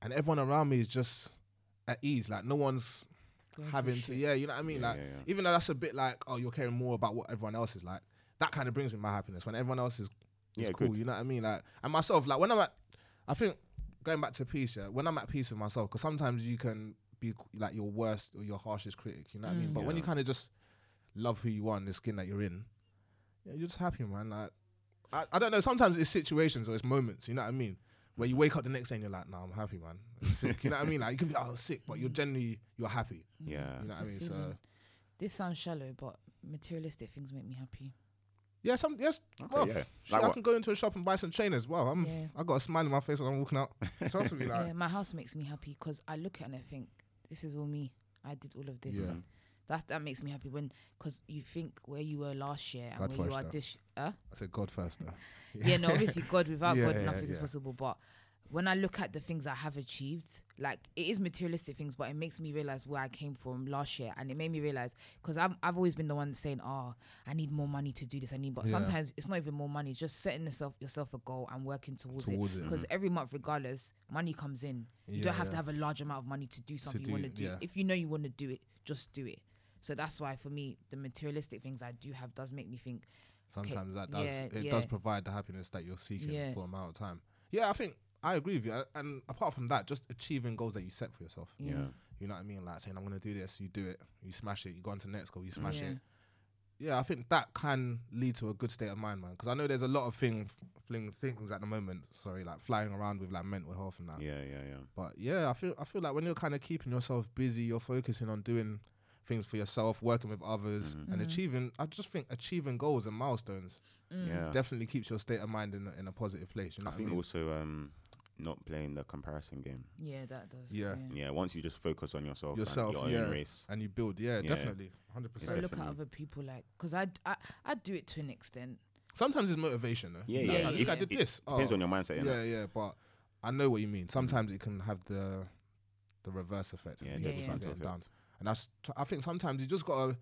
and everyone around me is just at ease. Like, no one's having to, you know what I mean? Even though that's a bit like, oh, you're caring more about what everyone else is like. That kind of brings me my happiness when everyone else is cool, good. You know what I mean? Like, and myself, like, when I'm at, I think going back to peace, when I'm at peace with myself, because sometimes you can be like your worst or your harshest critic, you know what I mean? But when you kind of just love who you are and the skin that you're in, you're just happy, man. Like, I don't know, sometimes it's situations or it's moments, you know what I mean? Where you wake up the next day and you're like, nah, I'm happy, man. I'm sick. You know what I mean? Like, you can be, oh, sick, but you're generally happy. Yeah. You know what I mean? So this sounds shallow, but materialistic things make me happy. Yeah, okay, well, yeah. Like, I can go into a shop and buy some trainers. Wow, I got a smile on my face when I'm walking out. My house makes me happy because I look at it and I think, this is all me. I did all of this. Yeah. That makes me happy because you think where you were last year and where you are this year. I said God first now. No, obviously God, without God, nothing is possible. But when I look at the things I have achieved, like, it is materialistic things, but it makes me realize where I came from last year. And it made me realize, because I've always been the one saying, oh, I need more money to do this. But sometimes it's not even more money. It's just setting yourself a goal and working towards it. Because every month, regardless, money comes in. You don't have to have a large amount of money to do something you want to do. Yeah. If you know you want to do it, just do it. So that's why, for me, the materialistic things I do have does make me think. Sometimes that does, it does provide the happiness that you're seeking for amount of time. Yeah, I think I agree with you. And apart from that, just achieving goals that you set for yourself. Yeah. You know what I mean? Like saying, I'm going to do this. You do it. You smash it. You go on to the next goal. You smash it. Yeah, I think that can lead to a good state of mind, man. Because I know there's a lot of things at the moment, like flying around with like mental health and that. Yeah. But yeah, I feel like when you're kind of keeping yourself busy, you're focusing on doing things for yourself, working with others, and achieving. I just think achieving goals and milestones definitely keeps your state of mind in a positive place. You know I think also not playing the comparison game. Yeah, that does. Yeah. Once you just focus on yourself, and your own race, and you build. Yeah. Definitely, 100%. I look at other people, like, because I do it to an extent. Sometimes it's motivation, though. Yeah. I did this. Depends on your mindset. Yeah. But I know what you mean. Sometimes it can have the reverse effect. Down. And I think sometimes you just gotta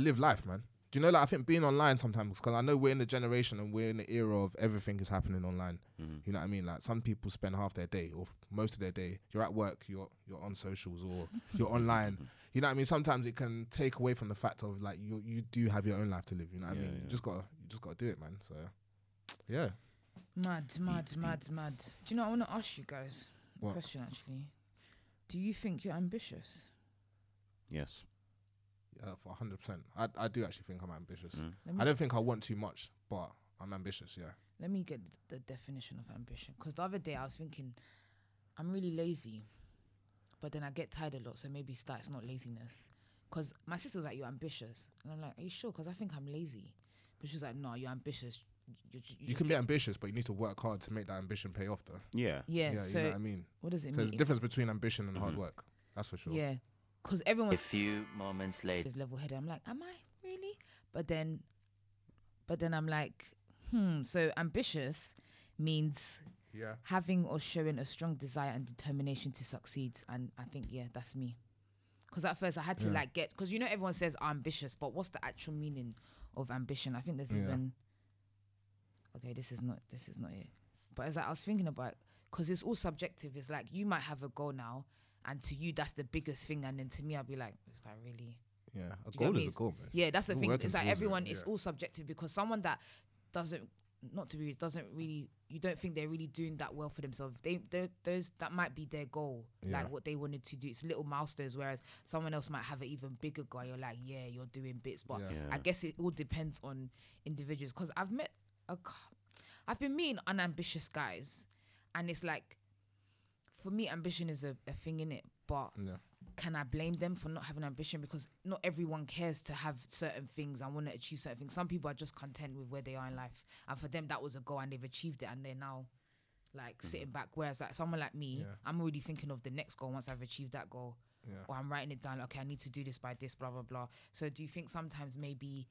live life, man. Do you know, like, I think being online sometimes, because I know we're in the generation and we're in the era of everything is happening online. You know what I mean? Like, some people spend half their day or most of their day. You're at work, you're on socials or you're online. You know what I mean? Sometimes it can take away from the fact of, like, you do have your own life to live. You know what I mean? Yeah. You just gotta do it, man. So, yeah. Mad. Do you know, I want to ask you guys a question, actually. Do you think you're ambitious? Yes. For 100%. I do actually think I'm ambitious. I don't think I want too much, but I'm ambitious, yeah. Let me get the definition of ambition. Because the other day I was thinking, I'm really lazy, but then I get tired a lot, so maybe it's not laziness. Because my sister was like, you're ambitious. And I'm like, are you sure? Because I think I'm lazy. But she was like, no, you're ambitious. You can be ambitious, but you need to work hard to make that ambition pay off, though. Yeah, so you know what I mean? What does it mean? So there's a difference between ambition and hard work. That's for sure. Yeah. Because everyone, a few moments later, is level-headed. I'm like, am I really? But then I'm like, So ambitious means having or showing a strong desire and determination to succeed. And I think that's me. Because at first I had to get, because you know everyone says ambitious, but what's the actual meaning of ambition? I think there's even. Okay, this is not it. But as I was thinking about, because it's all subjective. It's like you might have a goal now. And to you, that's the biggest thing. And then to me, I'll be like, is that really? Yeah, a goal is a goal, man. Yeah, that's the thing. It's like everyone, it's all subjective, because someone that you don't think they're really doing that well for themselves. That might be their goal, like what they wanted to do. It's little milestones, whereas someone else might have an even bigger goal. You're like, you're doing bits. But I guess it all depends on individuals. Because I've been meeting unambitious guys. And it's like, for me, ambition is a thing, in it, but can I blame them for not having ambition? Because not everyone cares to have certain things and want to achieve certain things. Some people are just content with where they are in life, and for them that was a goal and they've achieved it, and they're now like sitting back. Whereas like someone like me, I'm already thinking of the next goal once I've achieved that goal, or I'm writing it down. Like, okay, I need to do this by this, blah blah blah. So do you think sometimes maybe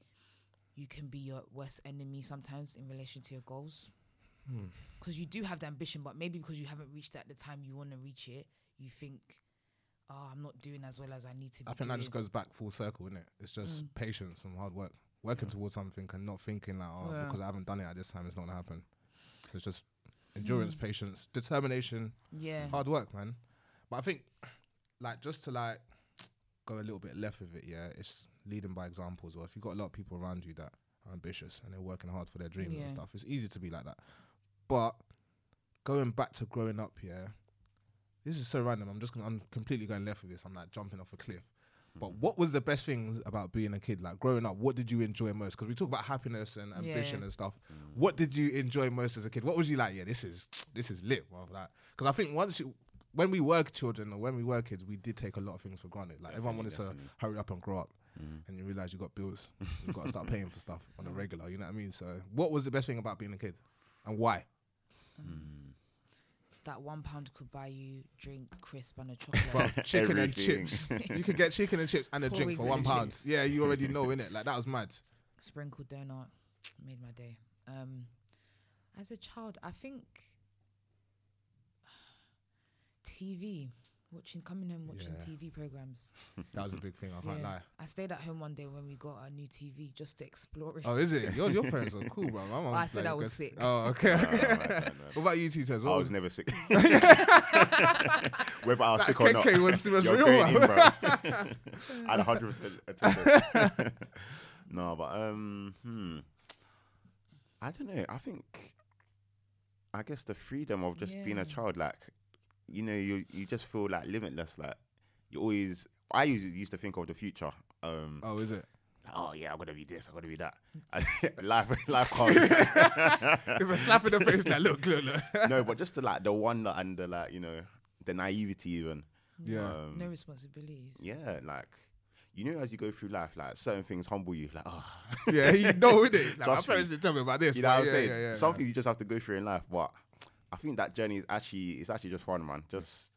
you can be your worst enemy sometimes in relation to your goals? Because you do have the ambition, but maybe because you haven't reached it at the time you want to reach it, you think, oh, I'm not doing as well as I need to be. I think that just goes back full circle, innit? It's just patience and hard work. Working towards something and not thinking like, because I haven't done it at this time, it's not going to happen. So it's just endurance, patience, determination, hard work, man. But I think, like, just to like go a little bit left with it, it's leading by example as well. If you've got a lot of people around you that are ambitious and they're working hard for their dream and stuff, it's easy to be like that. But going back to growing up, this is so random. I'm completely going left with this. I'm like jumping off a cliff. But what was the best things about being a kid? Like growing up, what did you enjoy most? Because we talk about happiness and ambition and stuff. What did you enjoy most as a kid? What was you like? Yeah, this is lit. Because I think when we were children or when we were kids, we did take a lot of things for granted. Like everyone wanted to hurry up and grow up. And you realise you got bills. You've got to start paying for stuff on a regular. You know what I mean? So what was the best thing about being a kid? And why? That £1 could buy you drink, crisp, and a chocolate. Bruh, chicken and chips. You could get chicken and chips and a drink for £1. Chips. Yeah, you already know, innit? Like, that was mad. Sprinkled donut made my day. As a child, I think TV. Coming home watching TV programs. That was a big thing, I can't lie. I stayed at home one day when we got a new TV just to explore it. Oh, is it? Your parents are cool, bro. My mom, I said I was sick. Oh, okay. No. What about you two, Tez? I was never sick. Whether I was sick or not. That KK was real, bro. I had 100% attendance. No, but, I don't know. I guess the freedom of just being a child, you just feel limitless. I used to think of the future. Oh, is it? Oh yeah, I'm gonna be this. I'm gonna be that. life comes. If a slap in the face, look. No, but just the wonder and the naivety even. Yeah. No responsibilities. Yeah, as you go through life, certain things humble you. Yeah, you know, innit? My parents didn't tell me about this. You know what I'm saying? Yeah, some things you just have to go through in life, but I think that journey is actually just fun, man. Just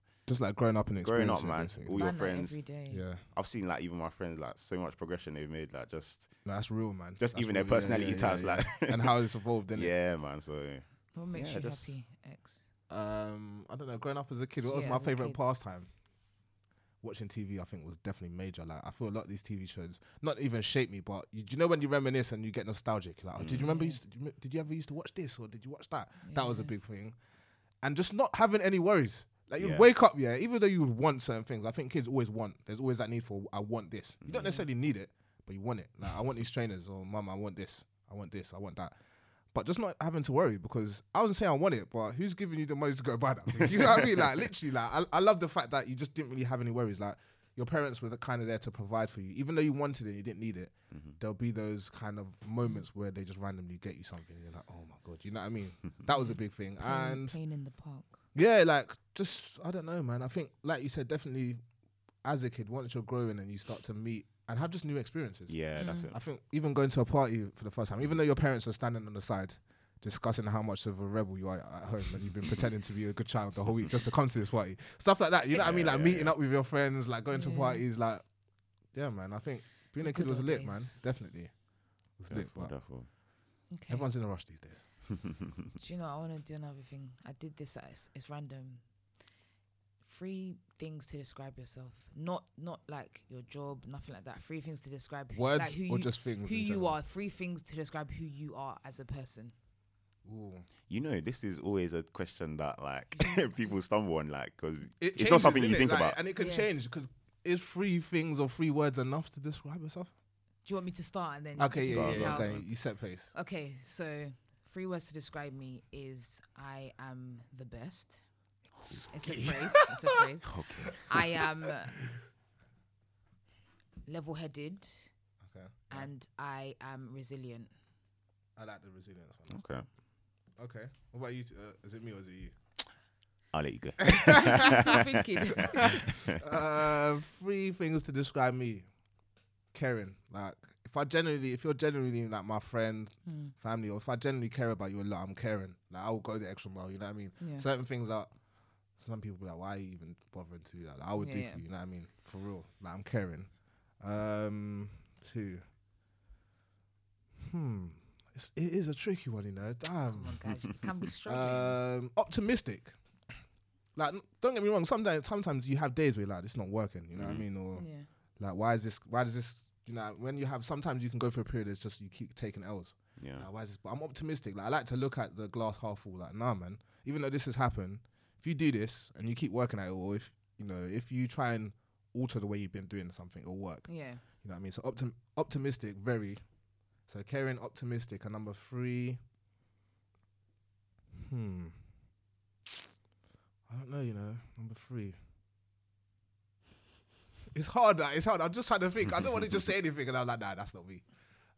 growing up and experiencing. All your friends. Every day. Yeah. I've seen even my friends so much progression they've made. That's real, man. Just that's even real, their personality types and how it's evolved, innit? Yeah, man. So what makes you happy, X? I don't know. Growing up as a kid, what was my favorite pastime? Watching TV, I think, was definitely major. I feel a lot of these TV shows not even shape me, but you know when you reminisce and you get nostalgic. Did you remember? Did you ever used to watch this or did you watch that? Yeah. That was a big thing, and just not having any worries. You'd wake up, even though you would want certain things. I think kids always want. There's always that need for. I want this. You don't necessarily need it, but you want it. I want these trainers, or mum, I want this. I want this. I want that. But just not having to worry, because I wasn't saying I want it, but who's giving you the money to go buy that thing? You know what I mean? I love the fact that you just didn't really have any worries. Your parents were kind of there to provide for you. Even though you wanted it and you didn't need it, there'll be those kind of moments where they just randomly get you something and you're like, oh my God, you know what I mean? That was a big thing. And playing in the park. Yeah, I don't know, man. I think, like you said, definitely as a kid, once you're growing and you start to meet and have just new experiences. Yeah, that's it. I think even going to a party for the first time, even though your parents are standing on the side discussing how much of a rebel you are at home and you've been pretending to be a good child the whole week just to come to this party. Stuff like that, you know what I mean? Meeting up with your friends, going to parties, yeah, man. I think being a kid was lit, man. Definitely. It was lit, but okay. Everyone's in a rush these days. Do you know, I want to do another thing. I did this, it's random. 3 things to describe yourself, not your job, nothing like that. 3 things to describe words just things. Who you are. 3 things to describe who you are as a person. Ooh. You know, this is always a question that people stumble on, because it's not something you think about, and it can change. Because is 3 things or 3 words enough to describe yourself? Do you want me to start and then? Okay, okay. You set pace. Okay, so 3 words to describe me is I am the best. It's a phrase. Okay. I am level-headed, and I am resilient. I like the resilience one. Okay. What about you? Is it me or is it you? I'll let you go. Stop thinking. 3 things to describe me. Caring. If you're genuinely my friend, family, or if I genuinely care about you a lot, I'm caring. I will go the extra mile. You know what I mean? Yeah. Certain things are. Some people be why are you even bothering to do that? I would do for you know what I mean? For real. I'm caring. 2. It is a tricky one, you know. Damn. Come on, guys. You can be struggling. Optimistic. Don't get me wrong, sometimes you have days where it's not working, you know what I mean? Or why does this when you have, sometimes you can go for a period, it's just you keep taking L's. Yeah. Why is this? But I'm optimistic. I like to look at the glass half full, nah man, even though this has happened, if you do this and you keep working at it, or if you try and alter the way you've been doing something, it'll work. Yeah. You know what I mean? So optimistic, very. So caring, optimistic, and number 3. I don't know, number 3. It's hard, it's hard. I'm just trying to think. I don't want to just say anything and I'm like, nah, that's not me.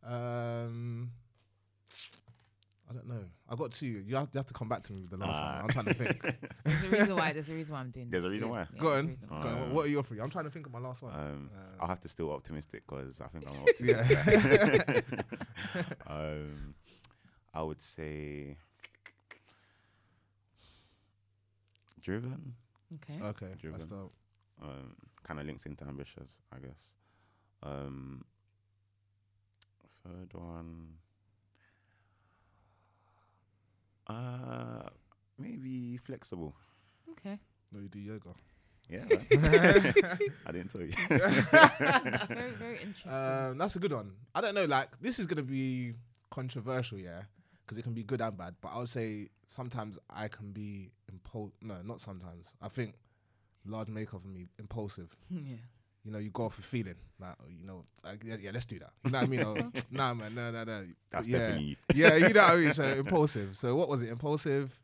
I don't know. I got 2. You have to come back to me with the last one. I'm trying to think. There's a reason why I'm doing this. There's a reason why. Yeah, Go on. What are your 3? I'm trying to think of my last one. I'll have to still optimistic because I think I'm optimistic. I would say driven. Okay. Driven. That's dope. Kind of links into ambitious, I guess. 3rd one. Maybe flexible. Okay. No, you do yoga. Yeah. I didn't tell you. Very, very interesting. That's a good one. I don't know, like, this is going to be controversial, yeah, because it can be good and bad, but I would say sometimes I can be I think large makeup of me, impulsive. Yeah. You know, you go off a feeling, like, you know, like, yeah, let's do that. You know what I mean? Nah, man, no. That's definitely you know what I mean? So impulsive. So what was it? Impulsive,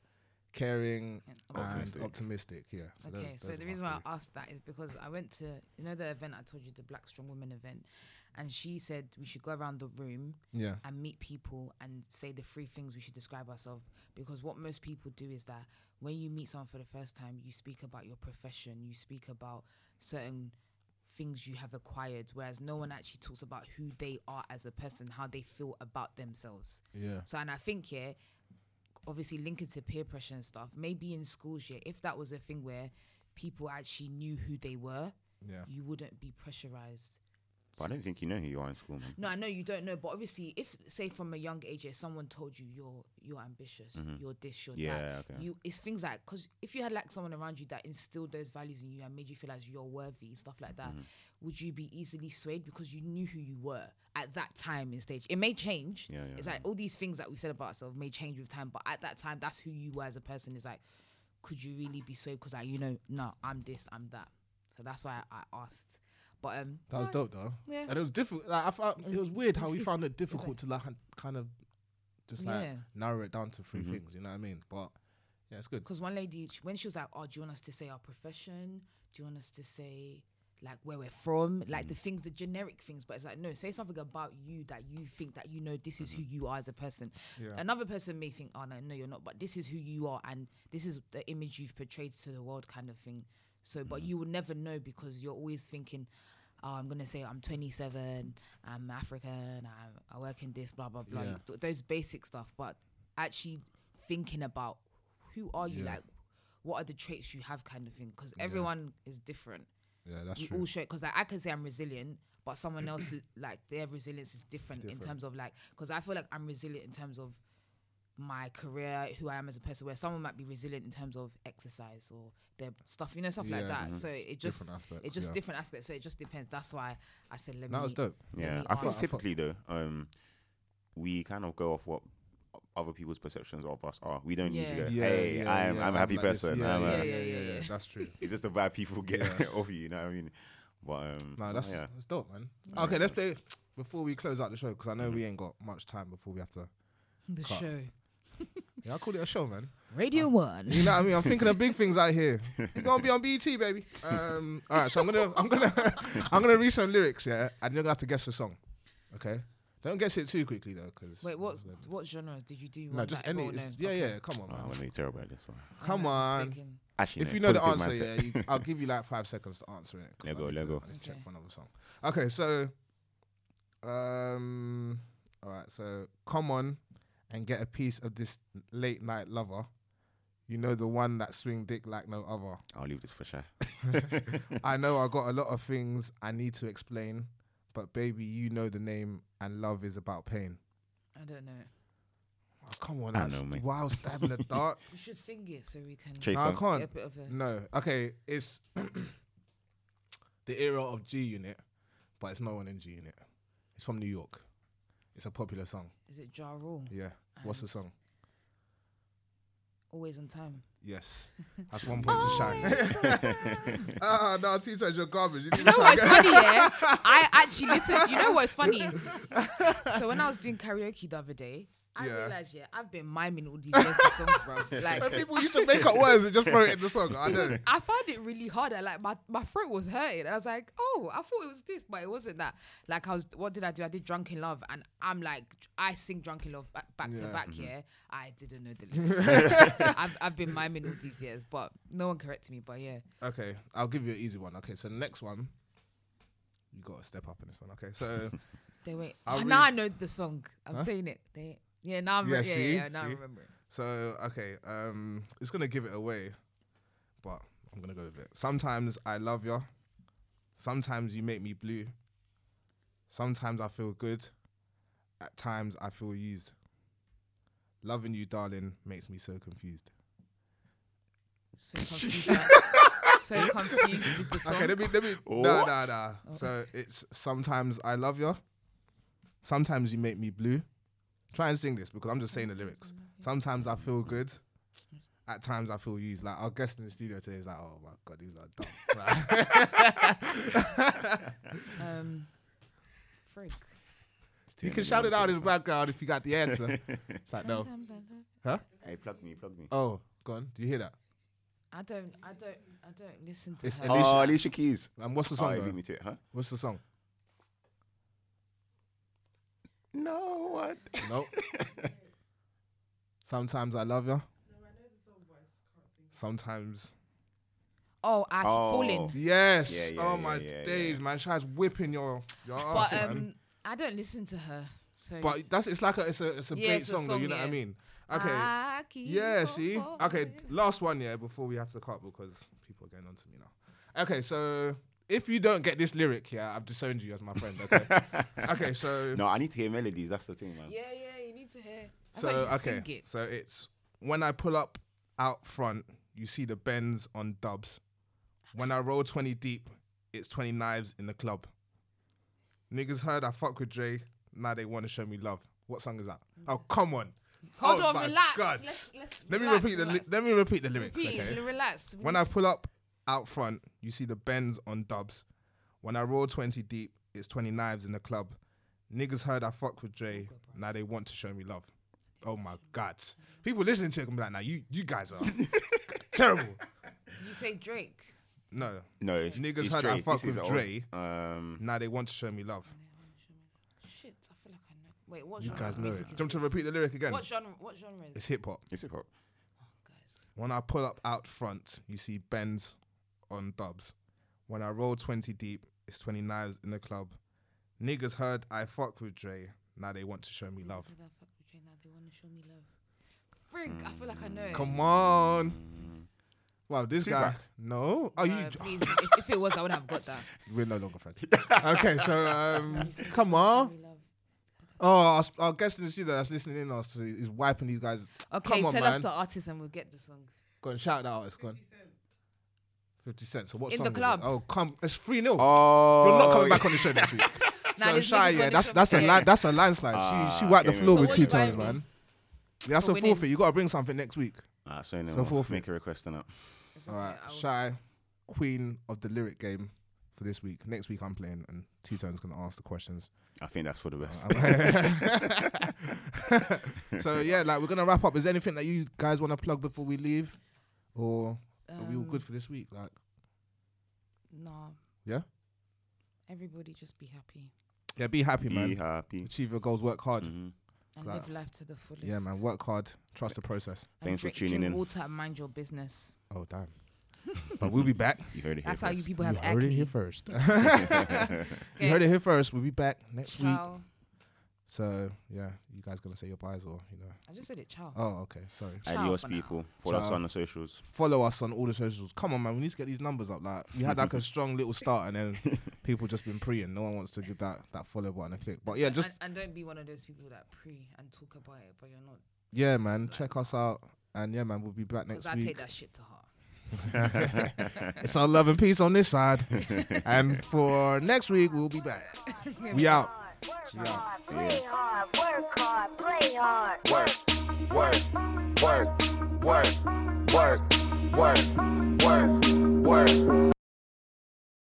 caring, and optimistic. Yeah. So okay, those the reason why I asked that is because I went to, you know, the event I told you, the Black Strong Women event, and she said we should go around the room and meet people and say the 3 things we should describe ourselves, because what most people do is that when you meet someone for the first time, you speak about your profession, you speak about certain things you have acquired, whereas no one actually talks about who they are as a person, how they feel about themselves. Yeah. So, and I think, obviously linking to peer pressure and stuff, maybe in schools, if that was a thing where people actually knew who they were, you wouldn't be pressurized. But I don't think you know who you are in school, man. No, I know you don't know, but obviously if, say, from a young age, if someone told you you're ambitious, you're this, you're that, it's things like, because if you had like someone around you that instilled those values in you and made you feel as you're worthy, stuff like that, would you be easily swayed because you knew who you were at that time in stage? It may change. Yeah, it's like all these things that we said about ourselves may change with time, but at that time, that's who you were as a person. It's like, could you really be swayed? Because, like, you know, no, I'm this, I'm that. So that's why I asked. But that was dope though, and it was difficult. Like, I found it was weird how we found it difficult to like kind of just like narrow it down to 3 things. You know what I mean? But yeah, it's good. Because one lady, when she was like, "Oh, do you want us to say our profession? Do you want us to say like where we're from? Like the things, the generic things?" But it's like, no, say something about you that you think that you know this is who you are as a person. Yeah. Another person may think, "Oh no, you're not," but this is who you are, and this is the image you've portrayed to the world, kind of thing. So, but you will never know because you're always thinking, "Oh, I'm gonna say I'm 27, I'm African, I work in this, blah blah blah." Yeah. Those basic stuff, but actually thinking about who are you, like, what are the traits you have, kind of thing. Because everyone is different. Yeah, that's true. We all show it. Because like, I can say I'm resilient, but someone else like their resilience is different in terms of like. Because I feel like I'm resilient in terms of my career, who I am as a person, where someone might be resilient in terms of exercise or their stuff, you know, stuff like that. So it's just different aspects. So it just depends. That's why I said, let me. That was dope. Yeah, I think typically though, we kind of go off what other people's perceptions of us are. We don't usually go, "Hey, I'm a happy person." That's true. It's just the vibe people get off you. You know what I mean? But that's dope, man. Okay, let's play before we close out the show, because I know we ain't got much time before we have to. The show. Yeah, I call it a show, man. Radio One. You know what I mean? I'm thinking of big things out here. You're gonna be on BET, baby. All right, so I'm gonna read some lyrics, and you're gonna have to guess the song. Okay. Don't guess it too quickly though, because wait, what genre did you do? No, just any. Come on, man. I'm gonna be terrible at this one. Come on. Actually, if you know the answer, I'll give you like 5 seconds to answer it. Let go. Check for another song. Okay, so all right, so come on. And get a piece of this late night lover, you know, the one that swing dick like no other. I'll leave this for sure. I know I got a lot of things I need to explain, but baby, you know the name, and love is about pain. I don't know. Oh, come on, that's wild stab in the dark. You should sing it so we can. No, I can't. Get a bit of a it's the era of G Unit, but it's no one in G Unit. It's from New York. It's a popular song. Is it Ja Rule? Yeah. And what's the song? Always on Time. Yes. That's 1 point to Shine. No, T-Tosh, you're garbage. You know what's funny, I actually listened. You know what's funny? So when I was doing karaoke the other day, I realized, I've been miming all these songs, bro. Like, people used to make up words and just throw it in the song. I know. I found it really hard. Like, my throat was hurting. I was like, oh, I thought it was this, but it wasn't that. Like, what did I do? I did Drunk in Love, and I'm like, I sing Drunk in Love back to back. Yeah, I didn't know the lyrics. I've been miming all these years, but no one corrected me. But okay, I'll give you an easy one. Okay, so the next one, you gotta step up in this one. Okay, so now I know the song. I'm saying it. Now I remember it. So, okay, it's going to give it away, but I'm going to go with it. Sometimes I love you. Sometimes you make me blue. Sometimes I feel good. At times I feel used. Loving you, darling, makes me so confused. So confused. So confused is the song. Okay, let me. Nah. Okay. So it's sometimes I love you. Sometimes you make me blue. Try and sing this because I'm just saying the lyrics. Sometimes I feel good. At times I feel used. Like our guest in the studio today is like, oh my God, these are dumb. Freak. You can shout it out in the background if you got the answer. It's like no. Huh? Hey, plug me. Oh, go on. Do you hear that? I don't listen to her. Oh, Alicia Keys. And what's the song? Oh, beat me to it, huh? What's the song? No, what? Nope. Sometimes I love you. No, I know the song, but I just can't think. Sometimes. Oh, I've fallen. Yes. Yeah, my days, man. She's whipping your ass, man. I don't listen to her. So. But it's a great song, though. You know what I mean? Okay. Yeah. See. Okay. Last one, yeah. Before we have to cut because people are going on to me now. Okay. So if you don't get this lyric, yeah, I've disowned you as my friend. Okay. Okay. So. No, I need to hear melodies. That's the thing, man. Yeah. You need to hear. So it's when I pull up out front, you see the Benz on dubs. When I roll 20 deep, it's 20 knives in the club. Niggas heard I fuck with Dre, now they want to show me love. What song is that? Oh, come on. Hold on, relax. God. Let me repeat the lyrics, okay? Relax. When I pull up out front, you see the Benz on dubs. When I roll 20 deep, it's 20 knives in the club. Niggas heard I fuck with Dre, now they want to show me love. Oh my God. People listening to it can be like, now you guys are terrible. Did you say Drake? No. Niggas heard I fuck with Dre. Now they want to show me love. Shit, I feel like I know. Wait, what genre? You guys know it. Do you want to repeat the lyric again? What genre is it? It's hip hop. Oh, guys. When I pull up out front, you see Benz on dubs. When I roll 20 deep, it's 20 knives in the club. Niggas heard I fuck with Dre. Now they want to show me love. Frig, I feel like I know it. Come on. Wow, this Tupac guy. No. Are you? Please, if it was, I would have got that. We're no longer friends. Okay, so come on. Oh, our guest in the studio that's listening in us is wiping these guys. Okay, tell us the artist and we'll get the song. Go and shout that artist. Go on. 50 Cent. So what in song? In the club. Oh, come. It's 3-0. Oh, you're not coming back on the show next week. So Shy, yeah, that's a landslide. She wiped the floor with 2 times, man. Yeah, that's a forfeit. You got to bring something next week. So forfeit. Make a request on that. All right, Shy, queen of the lyric game for this week. Next week I'm playing and 2Tone's going to ask the questions. I think that's for the best. So yeah, like we're going to wrap up. Is there anything that you guys want to plug before we leave? Or are we all good for this week? Like, nah. Yeah? Everybody just be happy. Yeah, be happy, man. Be happy. Achieve your goals, work hard. Mm-hmm. And live life to the fullest. Yeah, man. Work hard. Trust the process. Thanks for tuning in. Water and mind your business. Oh, damn. But we'll be back. You heard it here first. That's how you people have acne. You heard it here first. You heard it here first. We'll be back next week. So, yeah. You guys going to say your byes or, you know? I just said it. Ciao. Oh, okay. Sorry. Adios, people. Follow us on the socials. Follow us on all the socials. Come on, man. We need to get these numbers up. Like, we had like a strong little start and then people just been pre-ing. No one wants to give that follow button a click. But yeah, just... And don't be one of those people that pre and talk about it, but you're not... Yeah, man. Like, check us out. And yeah, man, we'll be back next week. I take that shit to heart. It's our love and peace on this side. And for next week, we'll be back. We out. Work hard, play hard, work hard, play hard. Work, work, work, work, work, work, work, work.